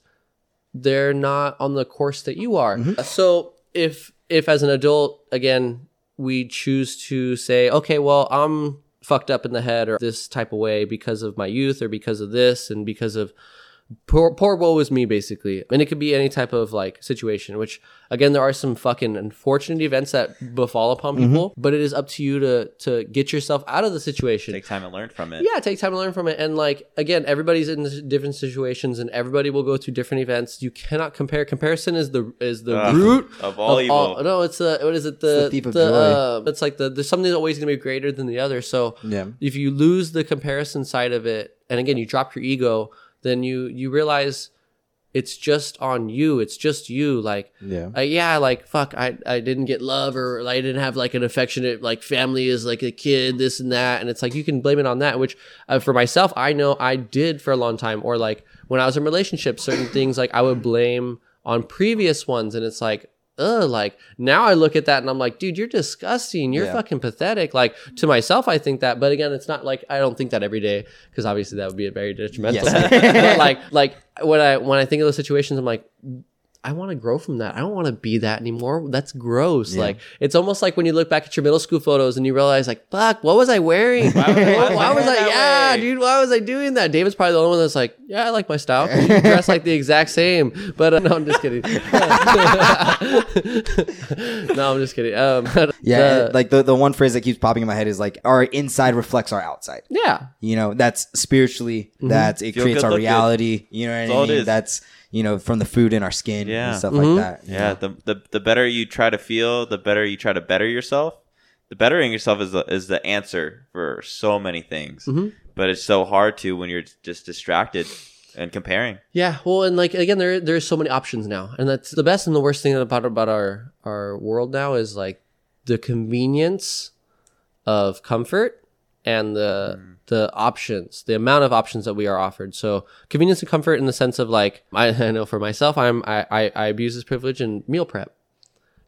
they're not on the course that you are. Mm-hmm. So if as an adult, again, we choose to say, okay, well, I'm fucked up in the head or this type of way because of my youth or because of this and because of poor woe is me, basically. And it could be any type of like situation, which again, there are some fucking unfortunate events that befall upon people, but it is up to you to get yourself out of the situation. Take time and learn from it. Yeah, take time to learn from it. And like, again, everybody's in different situations and everybody will go through different events. You cannot compare. Comparison is the root of all evil. It's the thief of joy. It's like there's something that's always going to be greater than the other. So if you lose the comparison side of it, and again, you drop your ego, then you realize it's just on you. It's just you. Like, fuck, I didn't get love or I didn't have like an affectionate like family as like a kid, this and that. And it's like, you can blame it on that, which for myself, I know I did for a long time. Or like when I was in relationships, certain things like I would blame on previous ones. And it's like, now I look at that and I'm like, dude, you're disgusting. You're fucking pathetic. Like, to myself, I think that. But again, it's not like I don't think that every day because obviously that would be a very detrimental thing. But like when I think of those situations, I'm like, I want to grow from that. I don't want to be that anymore. That's gross. Yeah. Like, it's almost like when you look back at your middle school photos and you realize, like, fuck, what was I wearing? Why was I doing that? David's probably the only one that's like, yeah, I like my style. You dress like the exact same. But no, I'm just kidding. No, I'm just kidding. Yeah, like the one phrase that keeps popping in my head is like, our inside reflects our outside. Yeah. You know, that's spiritually, mm-hmm. that it creates our reality. Good. You know what I mean? It is. That's, you know, from the food in our skin, yeah. and stuff mm-hmm. like that. Yeah, yeah. The better you try to feel, the better you try to better yourself. The bettering yourself is the answer for so many things. Mm-hmm. But it's so hard to when you're just distracted and comparing. Yeah, well, and like, again, there's so many options now. And that's the best and the worst thing about our world now is like the convenience of comfort and the options, the amount of options that we are offered. So convenience and comfort in the sense of like, I know for myself, I abuse this privilege in meal prep.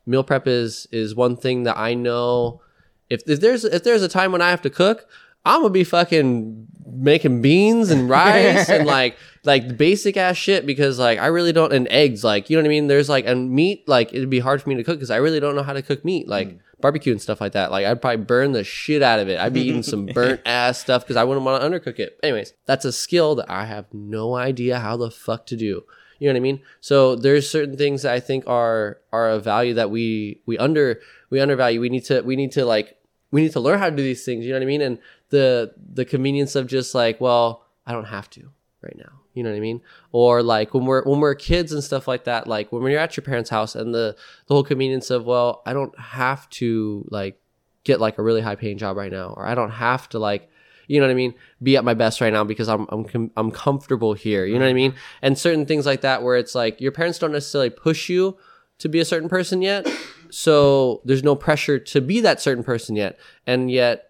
Meal prep is one thing that I know if there's a time when I have to cook, I'm gonna be fucking making beans and rice and like basic ass shit, because like I really don't, and eggs, like, you know what I mean? There's like, and meat, like it'd be hard for me to cook because I really don't know how to cook meat. Like, barbecue and stuff like that. Like, I'd probably burn the shit out of it. I'd be eating some burnt ass stuff because I wouldn't want to undercook it. Anyways, that's a skill that I have no idea how the fuck to do. You know what I mean? So there's certain things that I think are of value that we undervalue. We need to learn how to do these things. You know what I mean? And the convenience of just like, well, I don't have to right now. You know what I mean? Or like when we're kids and stuff like that, like when you're at your parents' house and the whole convenience of, well, I don't have to like get like a really high paying job right now, or I don't have to like, you know what I mean, be at my best right now because I'm comfortable here. You know what I mean? And certain things like that where it's like your parents don't necessarily push you to be a certain person yet. So there's no pressure to be that certain person yet. And yet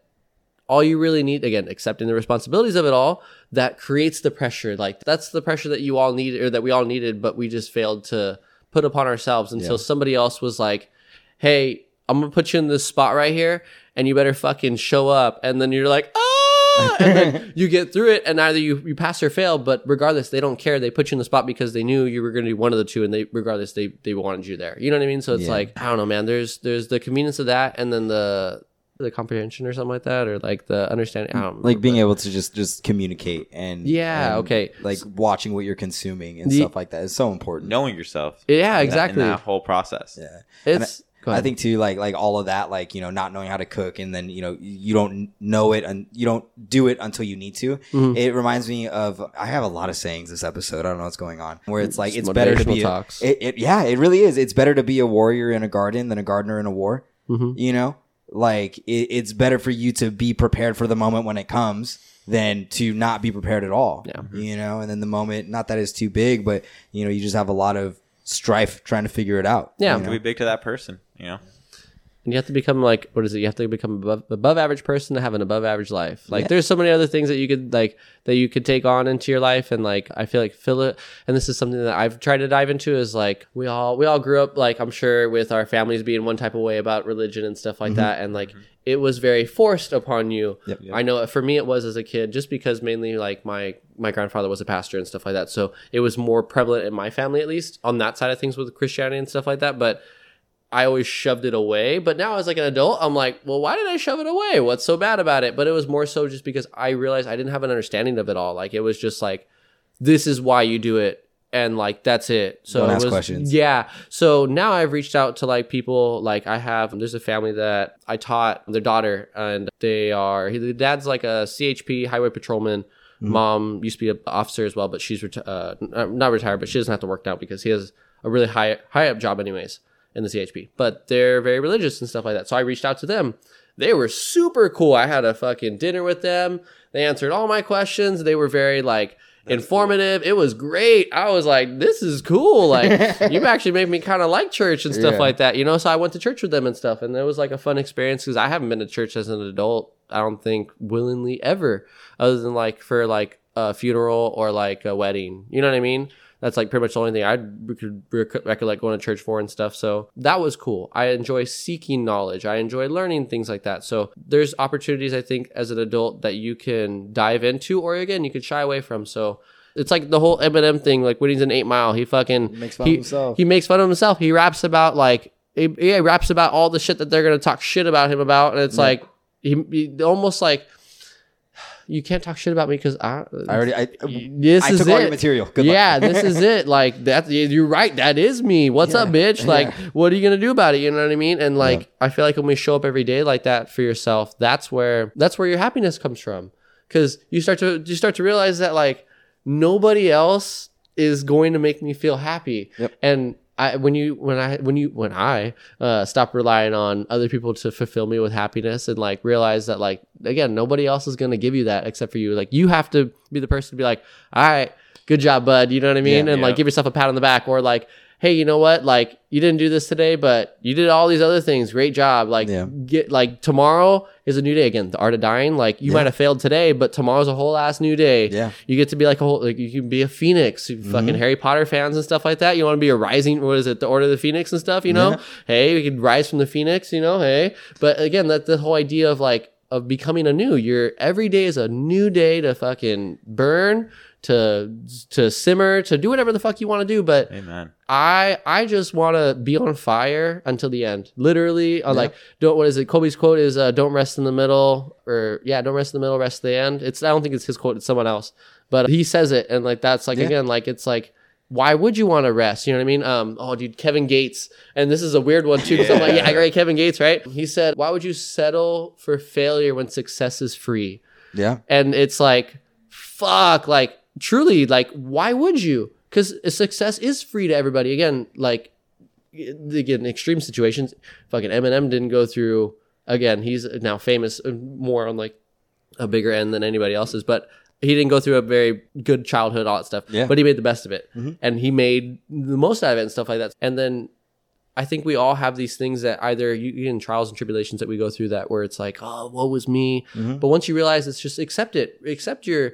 all you really need, again, accepting the responsibilities of it all, that creates the pressure. Like, that's the pressure that you all need, or that we all needed, but we just failed to put upon ourselves until somebody else was like, hey, I'm going to put you in this spot right here and you better fucking show up. And then you're like, ah! And then you get through it and either you pass or fail, but regardless, they don't care. They put you in the spot because they knew you were going to do one of the two, and regardless, they wanted you there. You know what I mean? So it's like, I don't know, man, there's the convenience of that, and then the comprehension or something like that, or like the understanding, I don't know, like being able to just communicate and like watching what you're consuming and stuff like that is so important. Knowing yourself, exactly, in that whole process. I think too, like all of that, like, you know, not knowing how to cook, and then, you know, you don't know it and you don't do it until you need to. Mm-hmm. It reminds me of, I have a lot of sayings this episode, I don't know what's going on, where it's like, it's better to be it really is. It's better to be a warrior in a garden than a gardener in a war. Mm-hmm. You know, like it's better for you to be prepared for the moment when it comes than to not be prepared at all. Yeah. You know, and then the moment, not that it's too big, but you know, you just have a lot of strife trying to figure it out. Yeah. You have to be big to that person, you know, and you have to become like, what is it? You have to become above average person to have an above average life. Like there's so many other things that you could take on into your life. And like, I feel like fill it. And this is something that I've tried to dive into is like, we all grew up, like, I'm sure with our families being one type of way about religion and stuff like mm-hmm. that. And like, mm-hmm. it was very forced upon you. Yep. I know for me it was as a kid, just because mainly like my grandfather was a pastor and stuff like that. So it was more prevalent in my family, at least on that side of things with Christianity and stuff like that. But I always shoved it away. But now as like an adult, I'm like, well, why did I shove it away? What's so bad about it? But it was more so just because I realized I didn't have an understanding of it all. Like, it was just like, this is why you do it. And like, that's it. So don't ask questions. Yeah. So now I've reached out to like people, like there's a family that I taught their daughter, and the dad's like a CHP highway patrolman. Mm-hmm. Mom used to be an officer as well, but she's not retired, but she doesn't have to work now because he has a really high up job anyways in the CHP, but they're very religious and stuff like that. So I reached out to them. They were super cool. I had a fucking dinner with them. They answered all my questions. They were very like, informative. It was great. I was like, this is cool. Like, you've actually made me kind of like church and stuff like that, you know? So I went to church with them and stuff, and it was like a fun experience because I haven't been to church as an adult, I don't think, willingly ever, other than like for like a funeral or like a wedding. You know what I mean? That's like pretty much the only thing I could recollect going to church for and stuff. So that was cool. I enjoy seeking knowledge. I enjoy learning things like that. So there's opportunities, I think, as an adult that you can dive into, or again, you could shy away from. So It's like the whole Eminem thing. Like when he's in 8 Mile, he fucking he makes fun of himself. He raps about like he raps about all the shit that they're gonna talk shit about him about, and it's like he almost like. You can't talk shit about me because I took all your material. Good luck. Yeah, this is it. Like that, you're right. That is me. What's up, bitch? Like, what are you gonna do about it? You know what I mean? And like, I feel like when we show up every day like that for yourself, that's where your happiness comes from. Because you start to realize that like nobody else is going to make me feel happy. Yep. And when I stop relying on other people to fulfill me with happiness and like realize that like again nobody else is going to give you that except for you, like you have to be the person to be like, all right, good job, bud, you know what I mean? Like give yourself a pat on the back, or like, hey, you know what, like you didn't do this today but you did all these other things, great job, like get like tomorrow is a new day. Again, the art of dying, like you might have failed today but tomorrow's a whole ass new day. You get to be like a whole, like you can be a phoenix. Fucking Harry Potter fans and stuff like that, you want to be a rising, what is it, the Order of the Phoenix and stuff, you know? Hey, we can rise from the phoenix, you know? Hey, but again, that the whole idea of like of becoming anew. Your every day is a new day to fucking burn, to simmer, to do whatever the fuck you want to do. But amen. I just want to be on fire until the end. Literally, like don't. What is it? Kobe's quote is, "Don't rest in the middle," or "Don't rest in the middle, rest at the end." It's I don't think it's his quote. It's someone else, but he says it, and like that's like again, like it's like. Why would you want to rest? You know what I mean? Kevin Gates. And this is a weird one, too. Because I'm like, great, Kevin Gates, right? He said, why would you settle for failure when success is free? Yeah. And it's like, fuck, like, truly, like, why would you? Because success is free to everybody. Again, like, in extreme situations, fucking Eminem didn't go through, again, he's now famous more on, like, a bigger end than anybody else's. But he didn't go through a very good childhood, all that stuff, but he made the best of it. And he made the most out of it and stuff like that. And then I think we all have these things that either you in trials and tribulations that we go through that where it's like, oh, woe is me. But once you realize it's just accept it, accept your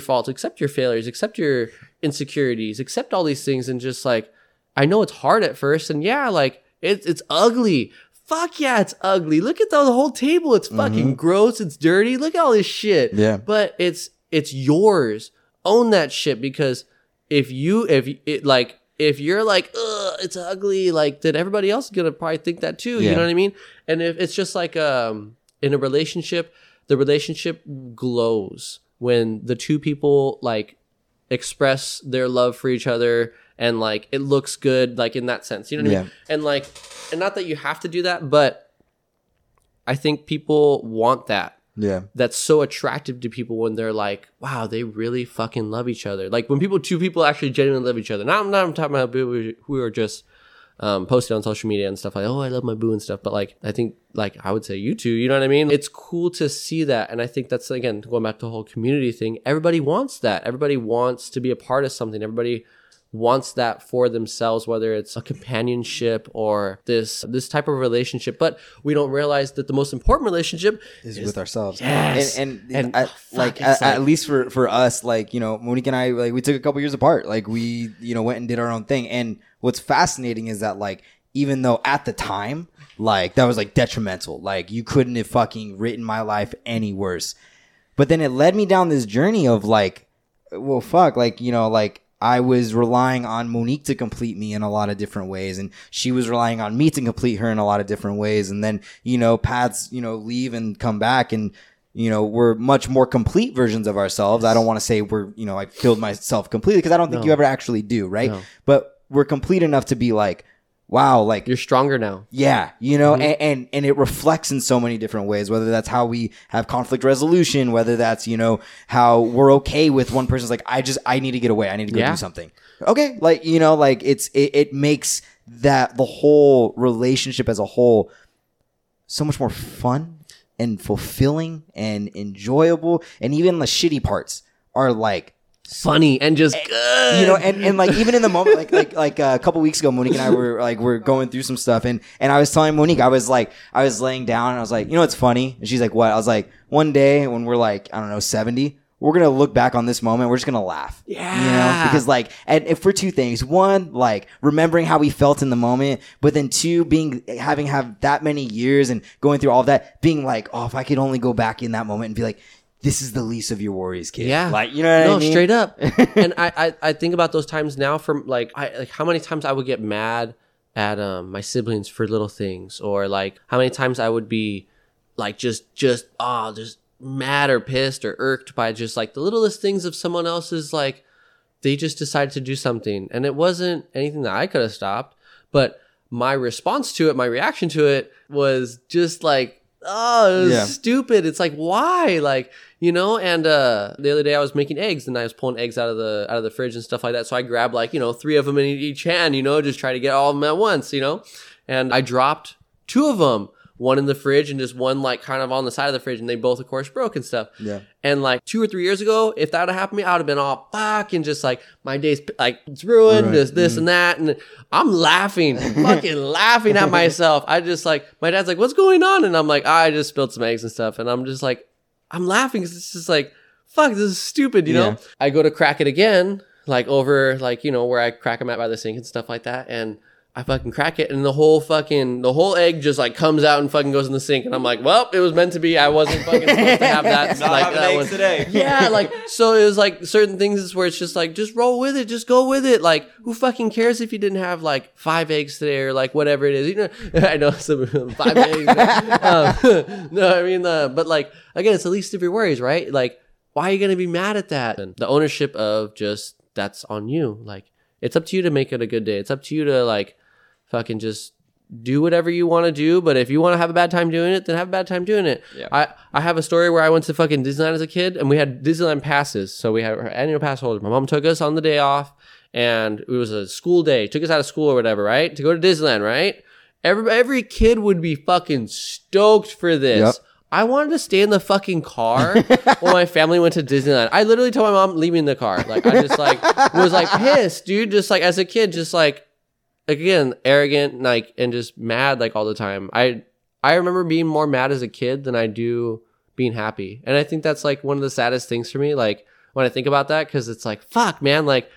faults, accept your failures, accept your insecurities, accept all these things. And just like, I know it's hard at first. And yeah, like it's ugly. Fuck yeah, it's ugly. Look at the whole table. It's fucking gross. It's dirty. Look at all this shit. Yeah. But it's yours. Own that shit, because if you're like, ugh, it's ugly, like then everybody else is gonna probably think that too. You know what I mean? And if it's just like in a relationship, the relationship glows when the two people like express their love for each other and like it looks good, like in that sense. You know what I mean? And like, and not that you have to do that, but I think people want that. Yeah, that's so attractive to people when they're like, wow, they really fucking love each other. Like when two people actually genuinely love each other. Now I'm talking about people who are just posting on social media and stuff like, oh, I love my boo and stuff. But like, I think like I would say you two, you know what I mean? It's cool to see that. And I think that's, again, going back to the whole community thing. Everybody wants that. Everybody wants to be a part of something. Everybody wants that for themselves, whether it's a companionship or this type of relationship. But we don't realize that the most important relationship is with ourselves. Yes. And at least for us, like, you know, Monique and I, like, we took a couple years apart. Like, we, you know, went and did our own thing. And what's fascinating is that, like, even though at the time, like, that was, like, detrimental. Like, you couldn't have fucking written my life any worse. But then it led me down this journey of, like, well, fuck, like, you know, like, I was relying on Monique to complete me in a lot of different ways, and she was relying on me to complete her in a lot of different ways. And then, you know, paths, you know, leave and come back, and, you know, we're much more complete versions of ourselves. Yes. I don't want to say we're, you know, I killed myself completely, because I don't think you ever actually do, right? No. But we're complete enough to be like, wow, like you're stronger now. Yeah, you know, and it reflects in so many different ways, whether that's how we have conflict resolution, whether that's, you know, how we're okay with one person's like, I need to get away. I need to go do something. Okay. Like, you know, like it makes that the whole relationship as a whole so much more fun and fulfilling and enjoyable. And even the shitty parts are like funny and just good, you know, and like even in the moment, like a couple weeks ago, Monique and I were going through some stuff, and I was telling Monique, I was laying down and I was like, you know, it's funny, and she's like, what? I was like, one day when we're like, I don't know, 70, we're gonna look back on this moment, we're just gonna laugh, you know, because like, and for two things: one, like remembering how we felt in the moment, but then two, being having had that many years and going through all of that, being like, oh, if I could only go back in that moment and be like, this is the least of your worries, kid. Yeah. Like, you know what I mean? No, straight up. And I think about those times now from like how many times I would get mad at my siblings for little things, or like how many times I would be like just mad or pissed or irked by just like the littlest things of someone else's, like they just decided to do something and it wasn't anything that I could have stopped, but my response to it, my reaction to it was just like, oh, it was stupid. It's like, why? Like, you know, and the other day I was making eggs and I was pulling eggs out of the fridge and stuff like that. So I grabbed like, you know, 3 of them in each hand, you know, just try to get all of them at once, you know, and I dropped 2 of them, one in the fridge and just one like kind of on the side of the fridge, and they both of course broke and stuff. Yeah. And like 2 or 3 years ago, if that had happened to me, I would have been all fuck and just like my day's like it's ruined, right. this and that, and I'm laughing, fucking laughing at myself. I just like, my dad's like, what's going on? And I'm like, I just spilled some eggs and stuff, and I'm just like, I'm laughing because it's just like, fuck, this is stupid, you know? I go to crack it again, like over like, you know, where I crack them at by the sink and stuff like that, and I fucking crack it and the whole egg just like comes out and fucking goes in the sink, and I'm like, well, it was meant to be. I wasn't fucking supposed to have that. Not like that one today. Yeah, like, so it was like certain things where it's just like, just roll with it, just go with it. Like, who fucking cares if you didn't have like 5 eggs today or like whatever it is, you know? I know some 5 eggs. No, I mean, but like again, it's the least of your worries, right? Like, why are you gonna be mad at that? And the ownership of just that's on you. Like, it's up to you to make it a good day. It's up to you to like fucking just do whatever you want to do, but if you want to have a bad time doing it, then have a bad time doing it. Yeah. I have a story where I went to fucking Disneyland as a kid, and we had Disneyland passes, so we had our annual pass holder. My mom took us on the day off, and it was a school day. Took us out of school or whatever, right? To go to Disneyland, right? Every kid would be fucking stoked for this. Yep. I wanted to stay in the fucking car when my family went to Disneyland. I literally told my mom, leave me in the car. Like, I just like was like pissed, dude. Just like as a kid, just like. Again, arrogant, like, and just mad, like, all the time. I remember being more mad as a kid than I do being happy. And I think that's, like, one of the saddest things for me, like, when I think about that, because it's like, fuck, man, like,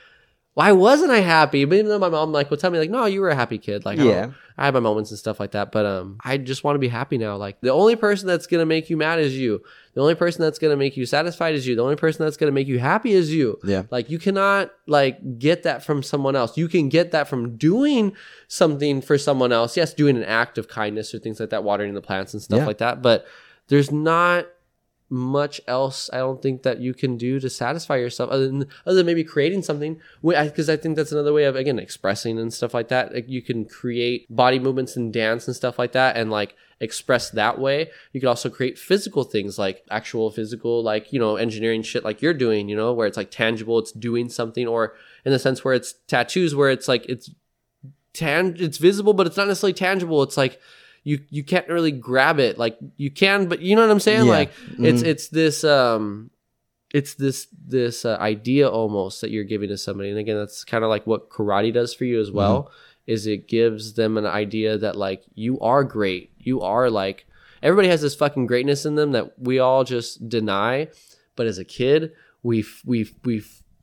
why wasn't I happy? But even though my mom, like, will tell me, like, no, you were a happy kid. Like, yeah. I had my moments and stuff like that, but I just want to be happy now. Like, the only person that's going to make you mad is you. The only person that's going to make you satisfied is you. The only person that's going to make you happy is you. Yeah. Like, you cannot, like, get that from someone else. You can get that from doing something for someone else. Yes, doing an act of kindness or things like that, watering the plants and stuff like that. But there's not much else, I don't think, that you can do to satisfy yourself other than maybe creating something, because I think that's another way of, again, expressing and stuff like that. Like, you can create body movements and dance and stuff like that and like express that way. You could also create physical things, like actual physical, like, you know, engineering shit like you're doing, you know, where it's like tangible, it's doing something, or in the sense where it's tattoos, where it's like it's visible but it's not necessarily tangible. It's like You can't really grab it. Like, you can, but you know what I'm saying? Yeah. Like, it's this idea almost that you're giving to somebody. And again, that's kind of like what karate does for you as well, is it gives them an idea that like, you are great. You are like, everybody has this fucking greatness in them that we all just deny. But as a kid, we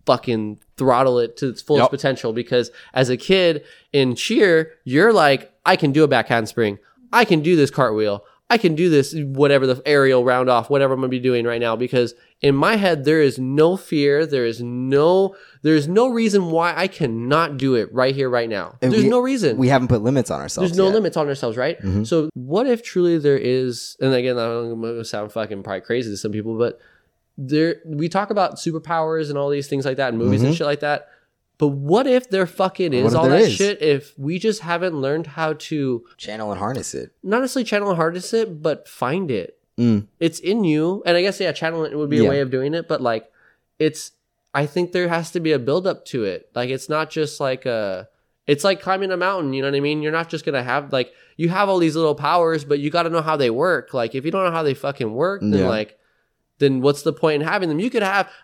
fucking throttle it to its fullest potential, because as a kid in cheer, you're like, I can do a back handspring. I can do this cartwheel. I can do this, whatever the aerial round off, whatever I'm going to be doing right now, because in my head, there is no fear. There's no reason why I cannot do it right here, right now. And there's no reason. We haven't put limits on ourselves. There's no limits on ourselves, right? Mm-hmm. So what if truly there is, and again, I'm going to sound fucking probably crazy to some people, but there, we talk about superpowers and all these things like that in movies and shit like that. But what if there fucking is all that shit, if we just haven't learned how to channel and harness it? Not necessarily channel and harness it, but find it. It's in you. And I guess, channel it would be a way of doing it. But like, I think there has to be a buildup to it. Like, it's not just like it's like climbing a mountain. You know what I mean? You're not just going to have like, you have all these little powers, but you got to know how they work. Like, if you don't know how they fucking work, then then what's the point in having them? I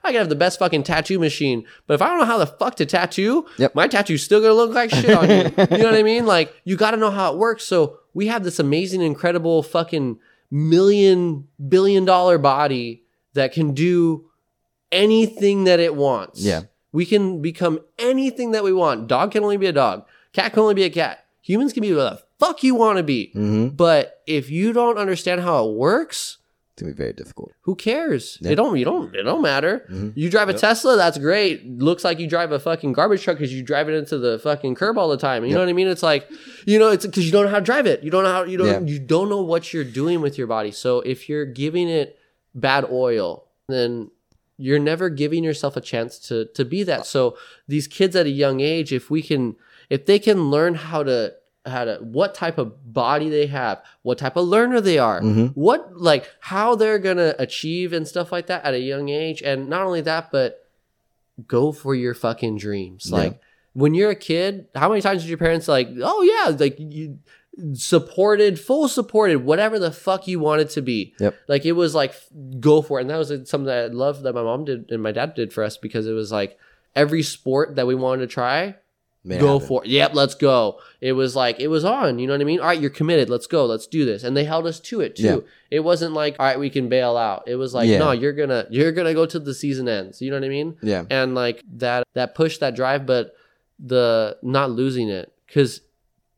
could have the best fucking tattoo machine, but if I don't know how the fuck to tattoo, my tattoo's still gonna look like shit on you. You know what I mean? Like, you gotta know how it works. So we have this amazing, incredible fucking $1 billion body that can do anything that it wants. Yeah. We can become anything that we want. Dog can only be a dog. Cat can only be a cat. Humans can be what the fuck you wanna be. Mm-hmm. But if you don't understand how it works, It's gonna be very difficult. Who cares? Yeah. It don't matter. Mm-hmm. You drive a Tesla, that's great. Looks like you drive a fucking garbage truck because you drive it into the fucking curb all the time. You know what I mean? It's like, you know, it's because you don't know how to drive it. You don't know what you're doing with your body. So if you're giving it bad oil, then you're never giving yourself a chance to be that. So these kids at a young age, if they can learn how to what type of body they have, what type of learner they are, what like how they're gonna achieve and stuff like that at a young age. And not only that, but go for your fucking dreams. Yeah. Like when you're a kid, how many times did your parents like, oh yeah, like you supported whatever the fuck you wanted to be. Like it was like go for it. And that was something that I loved that my mom did and my dad did for us, because it was like every sport that we wanted to try, Go for it. Yep, let's go. It was like, it was on. You know what I mean? All right, you're committed. Let's go. Let's do this. And they held us to it too. Yeah. It wasn't like, all right, we can bail out. It was like, no, you're gonna go till the season ends. You know what I mean? Yeah. And like that push, that drive, but the not losing it, because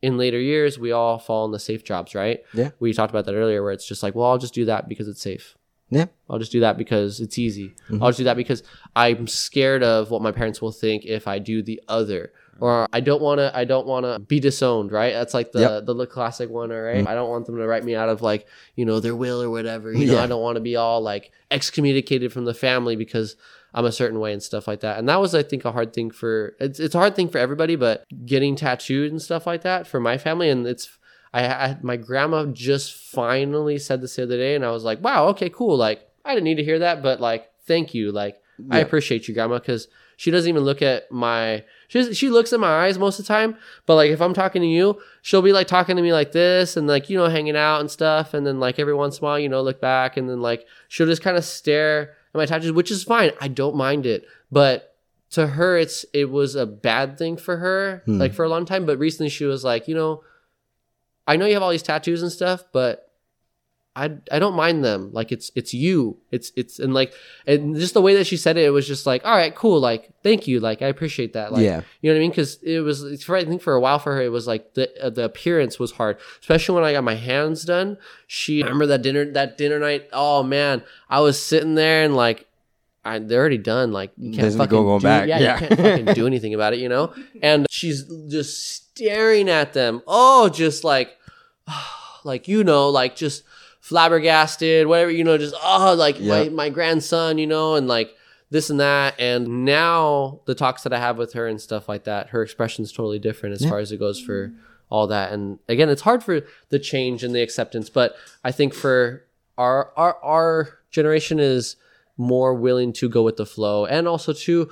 in later years we all fall in the safe jobs, right? Yeah. We talked about that earlier, where it's just like, well, I'll just do that because it's safe. Yeah. I'll just do that because it's easy. Mm-hmm. I'll just do that because I'm scared of what my parents will think if I do the other. Or I don't wanna be disowned, right? That's like the classic one, right? Mm-hmm. I don't want them to write me out of like, you know, their will or whatever. You know, I don't want to be all like excommunicated from the family because I'm a certain way and stuff like that. And that was, I think, a hard thing for it's a hard thing for everybody, but getting tattooed and stuff like that for my family, and I my grandma just finally said this the other day, and I was like, wow, okay, cool. Like I didn't need to hear that, but like thank you, like I appreciate you, grandma, because she doesn't even look at my. She looks at my eyes most of the time, but like if I'm talking to you, she'll be like talking to me like this and like, you know, hanging out and stuff, and then like every once in a while, you know, look back, and then like she'll just kind of stare at my tattoos, which is fine. I don't mind it, but to her, it was a bad thing for her like for a long time. But recently, she was like, you know, I know you have all these tattoos and stuff, but I don't mind them. Like it's you. It's and like, and just the way that she said it, it was just like, all right, cool. Like thank you. Like I appreciate that. Like you know what I mean? Because it was, I think for a while for her it was like the appearance was hard, especially when I got my hands done. She remember that dinner night. Oh man, I was sitting there and like they're already done. Like you can't you can't fucking do anything about it, you know. And she's just staring at them. Oh, just like you know, like just. Flabbergasted, whatever, you know, just my grandson, you know, and like this and that. And now the talks that I have with her and stuff like that, her expression is totally different as far as it goes for all that. And again, it's hard for the change and the acceptance, but I think for our generation is more willing to go with the flow, and also too,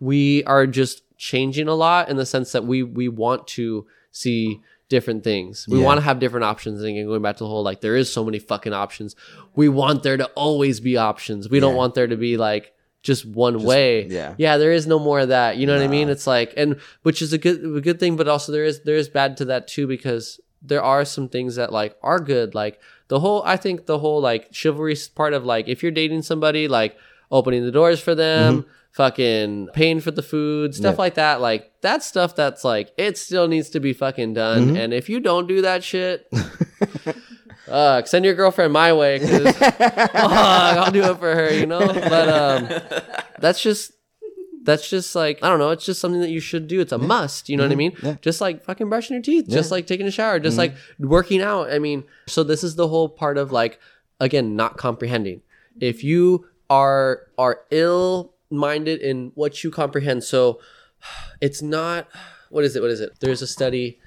we are just changing a lot in the sense that we want to see different things. We want to have different options. And again, going back to the whole, like, there is so many fucking options. We want there to always be options. We don't want there to be like just one way. Yeah. There is no more of that. You know what I mean? It's like, and which is a good thing, but also there is bad to that too, because there are some things that like are good. Like I think the whole like chivalry part of like, if you're dating somebody, like opening the doors for them, fucking paying for the food, stuff like that. Like that stuff that's like, it still needs to be fucking done. And if you don't do that shit, send your girlfriend my way, because I'll do it for her, you know? But that's just like, I don't know, it's just something that you should do. It's a must, you know what I mean? Yeah. Just like fucking brushing your teeth, just like taking a shower, just like working out. I mean, so this is the whole part of like, again, not comprehending. If you are ill minded in what you comprehend. So it's not, what is it? There's a study,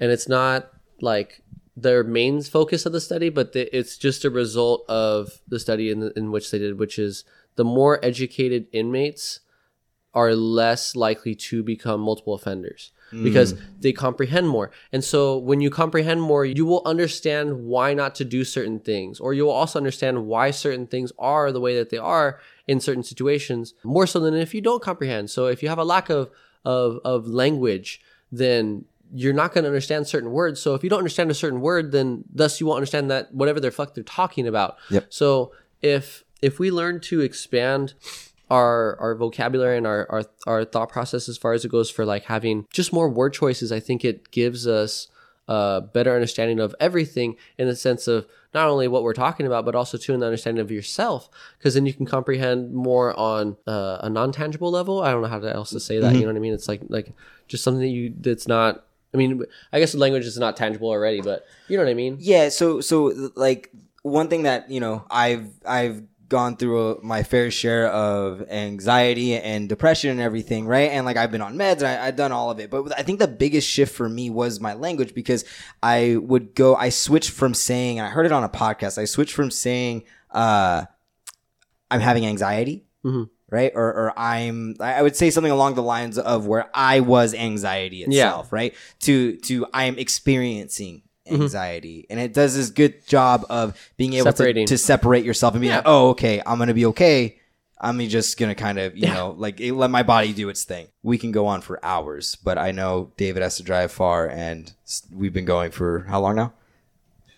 and it's not like their main focus of the study, but it's just a result of the study in which they did, which is the more educated inmates are less likely to become multiple offenders because they comprehend more. And so when you comprehend more, you will understand why not to do certain things, or you will also understand why certain things are the way that they are in certain situations, more so than if you don't comprehend. So if you have a lack of language, then you're not going to understand certain words. So if you don't understand a certain word, then thus you won't understand that whatever the fuck they're talking about. Yep. So if we learn to expand our vocabulary and our thought process as far as it goes for like having just more word choices, I think it gives us better understanding of everything in the sense of not only what we're talking about, but also too in the understanding of yourself, because then you can comprehend more on a non-tangible level. I don't know how else to say that. Mm-hmm. You know what I mean? It's like just something that that's not. I mean, I guess language is not tangible already, but you know what I mean? Yeah. So like one thing that, you know, I've gone through my fair share of anxiety and depression and everything, right? And like I've been on meds and I've done all of it, but I think the biggest shift for me was my language, because I switched from saying, and I heard it on a podcast, I switched from saying I'm having anxiety, mm-hmm. right? Or I would say something along the lines of where I was anxiety itself, yeah. right? To I am experiencing anxiety, mm-hmm. and it does this good job of being able to separate yourself and be yeah. like, oh, okay, I'm gonna be okay. I'm just gonna kind of, you yeah. know, like let my body do its thing. We can go on for hours, but I know David has to drive far, and we've been going for how long now?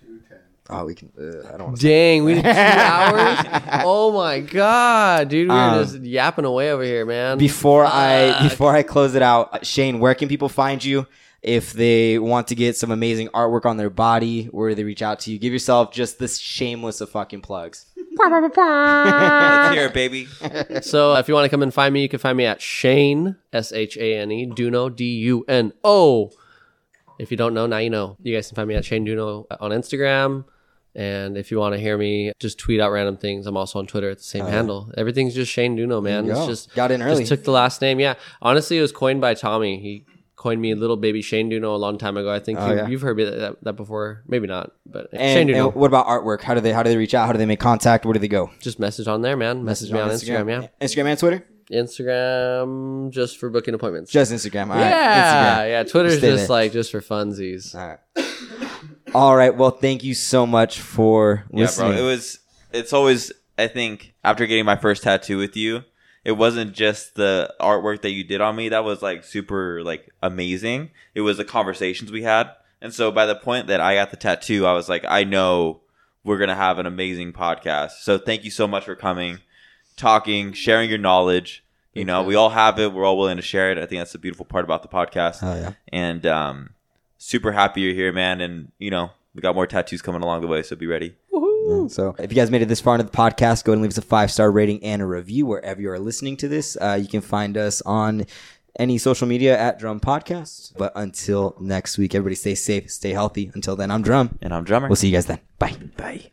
2:10. Oh, we can. I don't. Dang, we did 2 hours. Oh my god, dude, we're just yapping away over here, man. Before I close it out, Shane, where can people find you? If they want to get some amazing artwork on their body, where do they reach out to you? Give yourself just this shameless of fucking plugs. Let's hear it, baby. So if you want to come and find me, you can find me at Shane, S-H-A-N-E, Duno, D-U-N-O. If you don't know, now you know. You guys can find me at Shane Duno on Instagram. And if you want to hear me just tweet out random things, I'm also on Twitter at the same handle. Everything's just Shane Duno, man. It's just got in early. Just took the last name. Yeah. Honestly, it was coined by Tommy. He coined me little baby Shane Duno a long time ago. I think you've heard that before. Maybe not, but Shane Duno. And what about artwork? How do they reach out? How do they make contact? Where do they go? Just message on there, man. Message me on Instagram. Yeah. Instagram and Twitter? Instagram, just for booking appointments. Just Instagram. All right. Instagram. Yeah. Twitter's just there. Like just for funsies. All right. All right. Well, thank you so much for listening. Yeah, bro. It's always, I think, after getting my first tattoo with you, it wasn't just the artwork that you did on me. That was like super like amazing. It was the conversations we had. And so by the point that I got the tattoo, I was like, I know we're going to have an amazing podcast. So thank you so much for coming, talking, sharing your knowledge. You know, we all have it. We're all willing to share it. I think that's the beautiful part about the podcast. Oh, yeah. And super happy you're here, man. And, you know, we got more tattoos coming along the way. So be ready. So if you guys made it this far into the podcast, go ahead and leave us a 5-star rating and a review wherever you are listening to this. You can find us on any social media at Drum Podcast. But until next week, everybody stay safe, stay healthy. Until then, I'm Drum. And I'm Drummer. We'll see you guys then. Bye. Bye.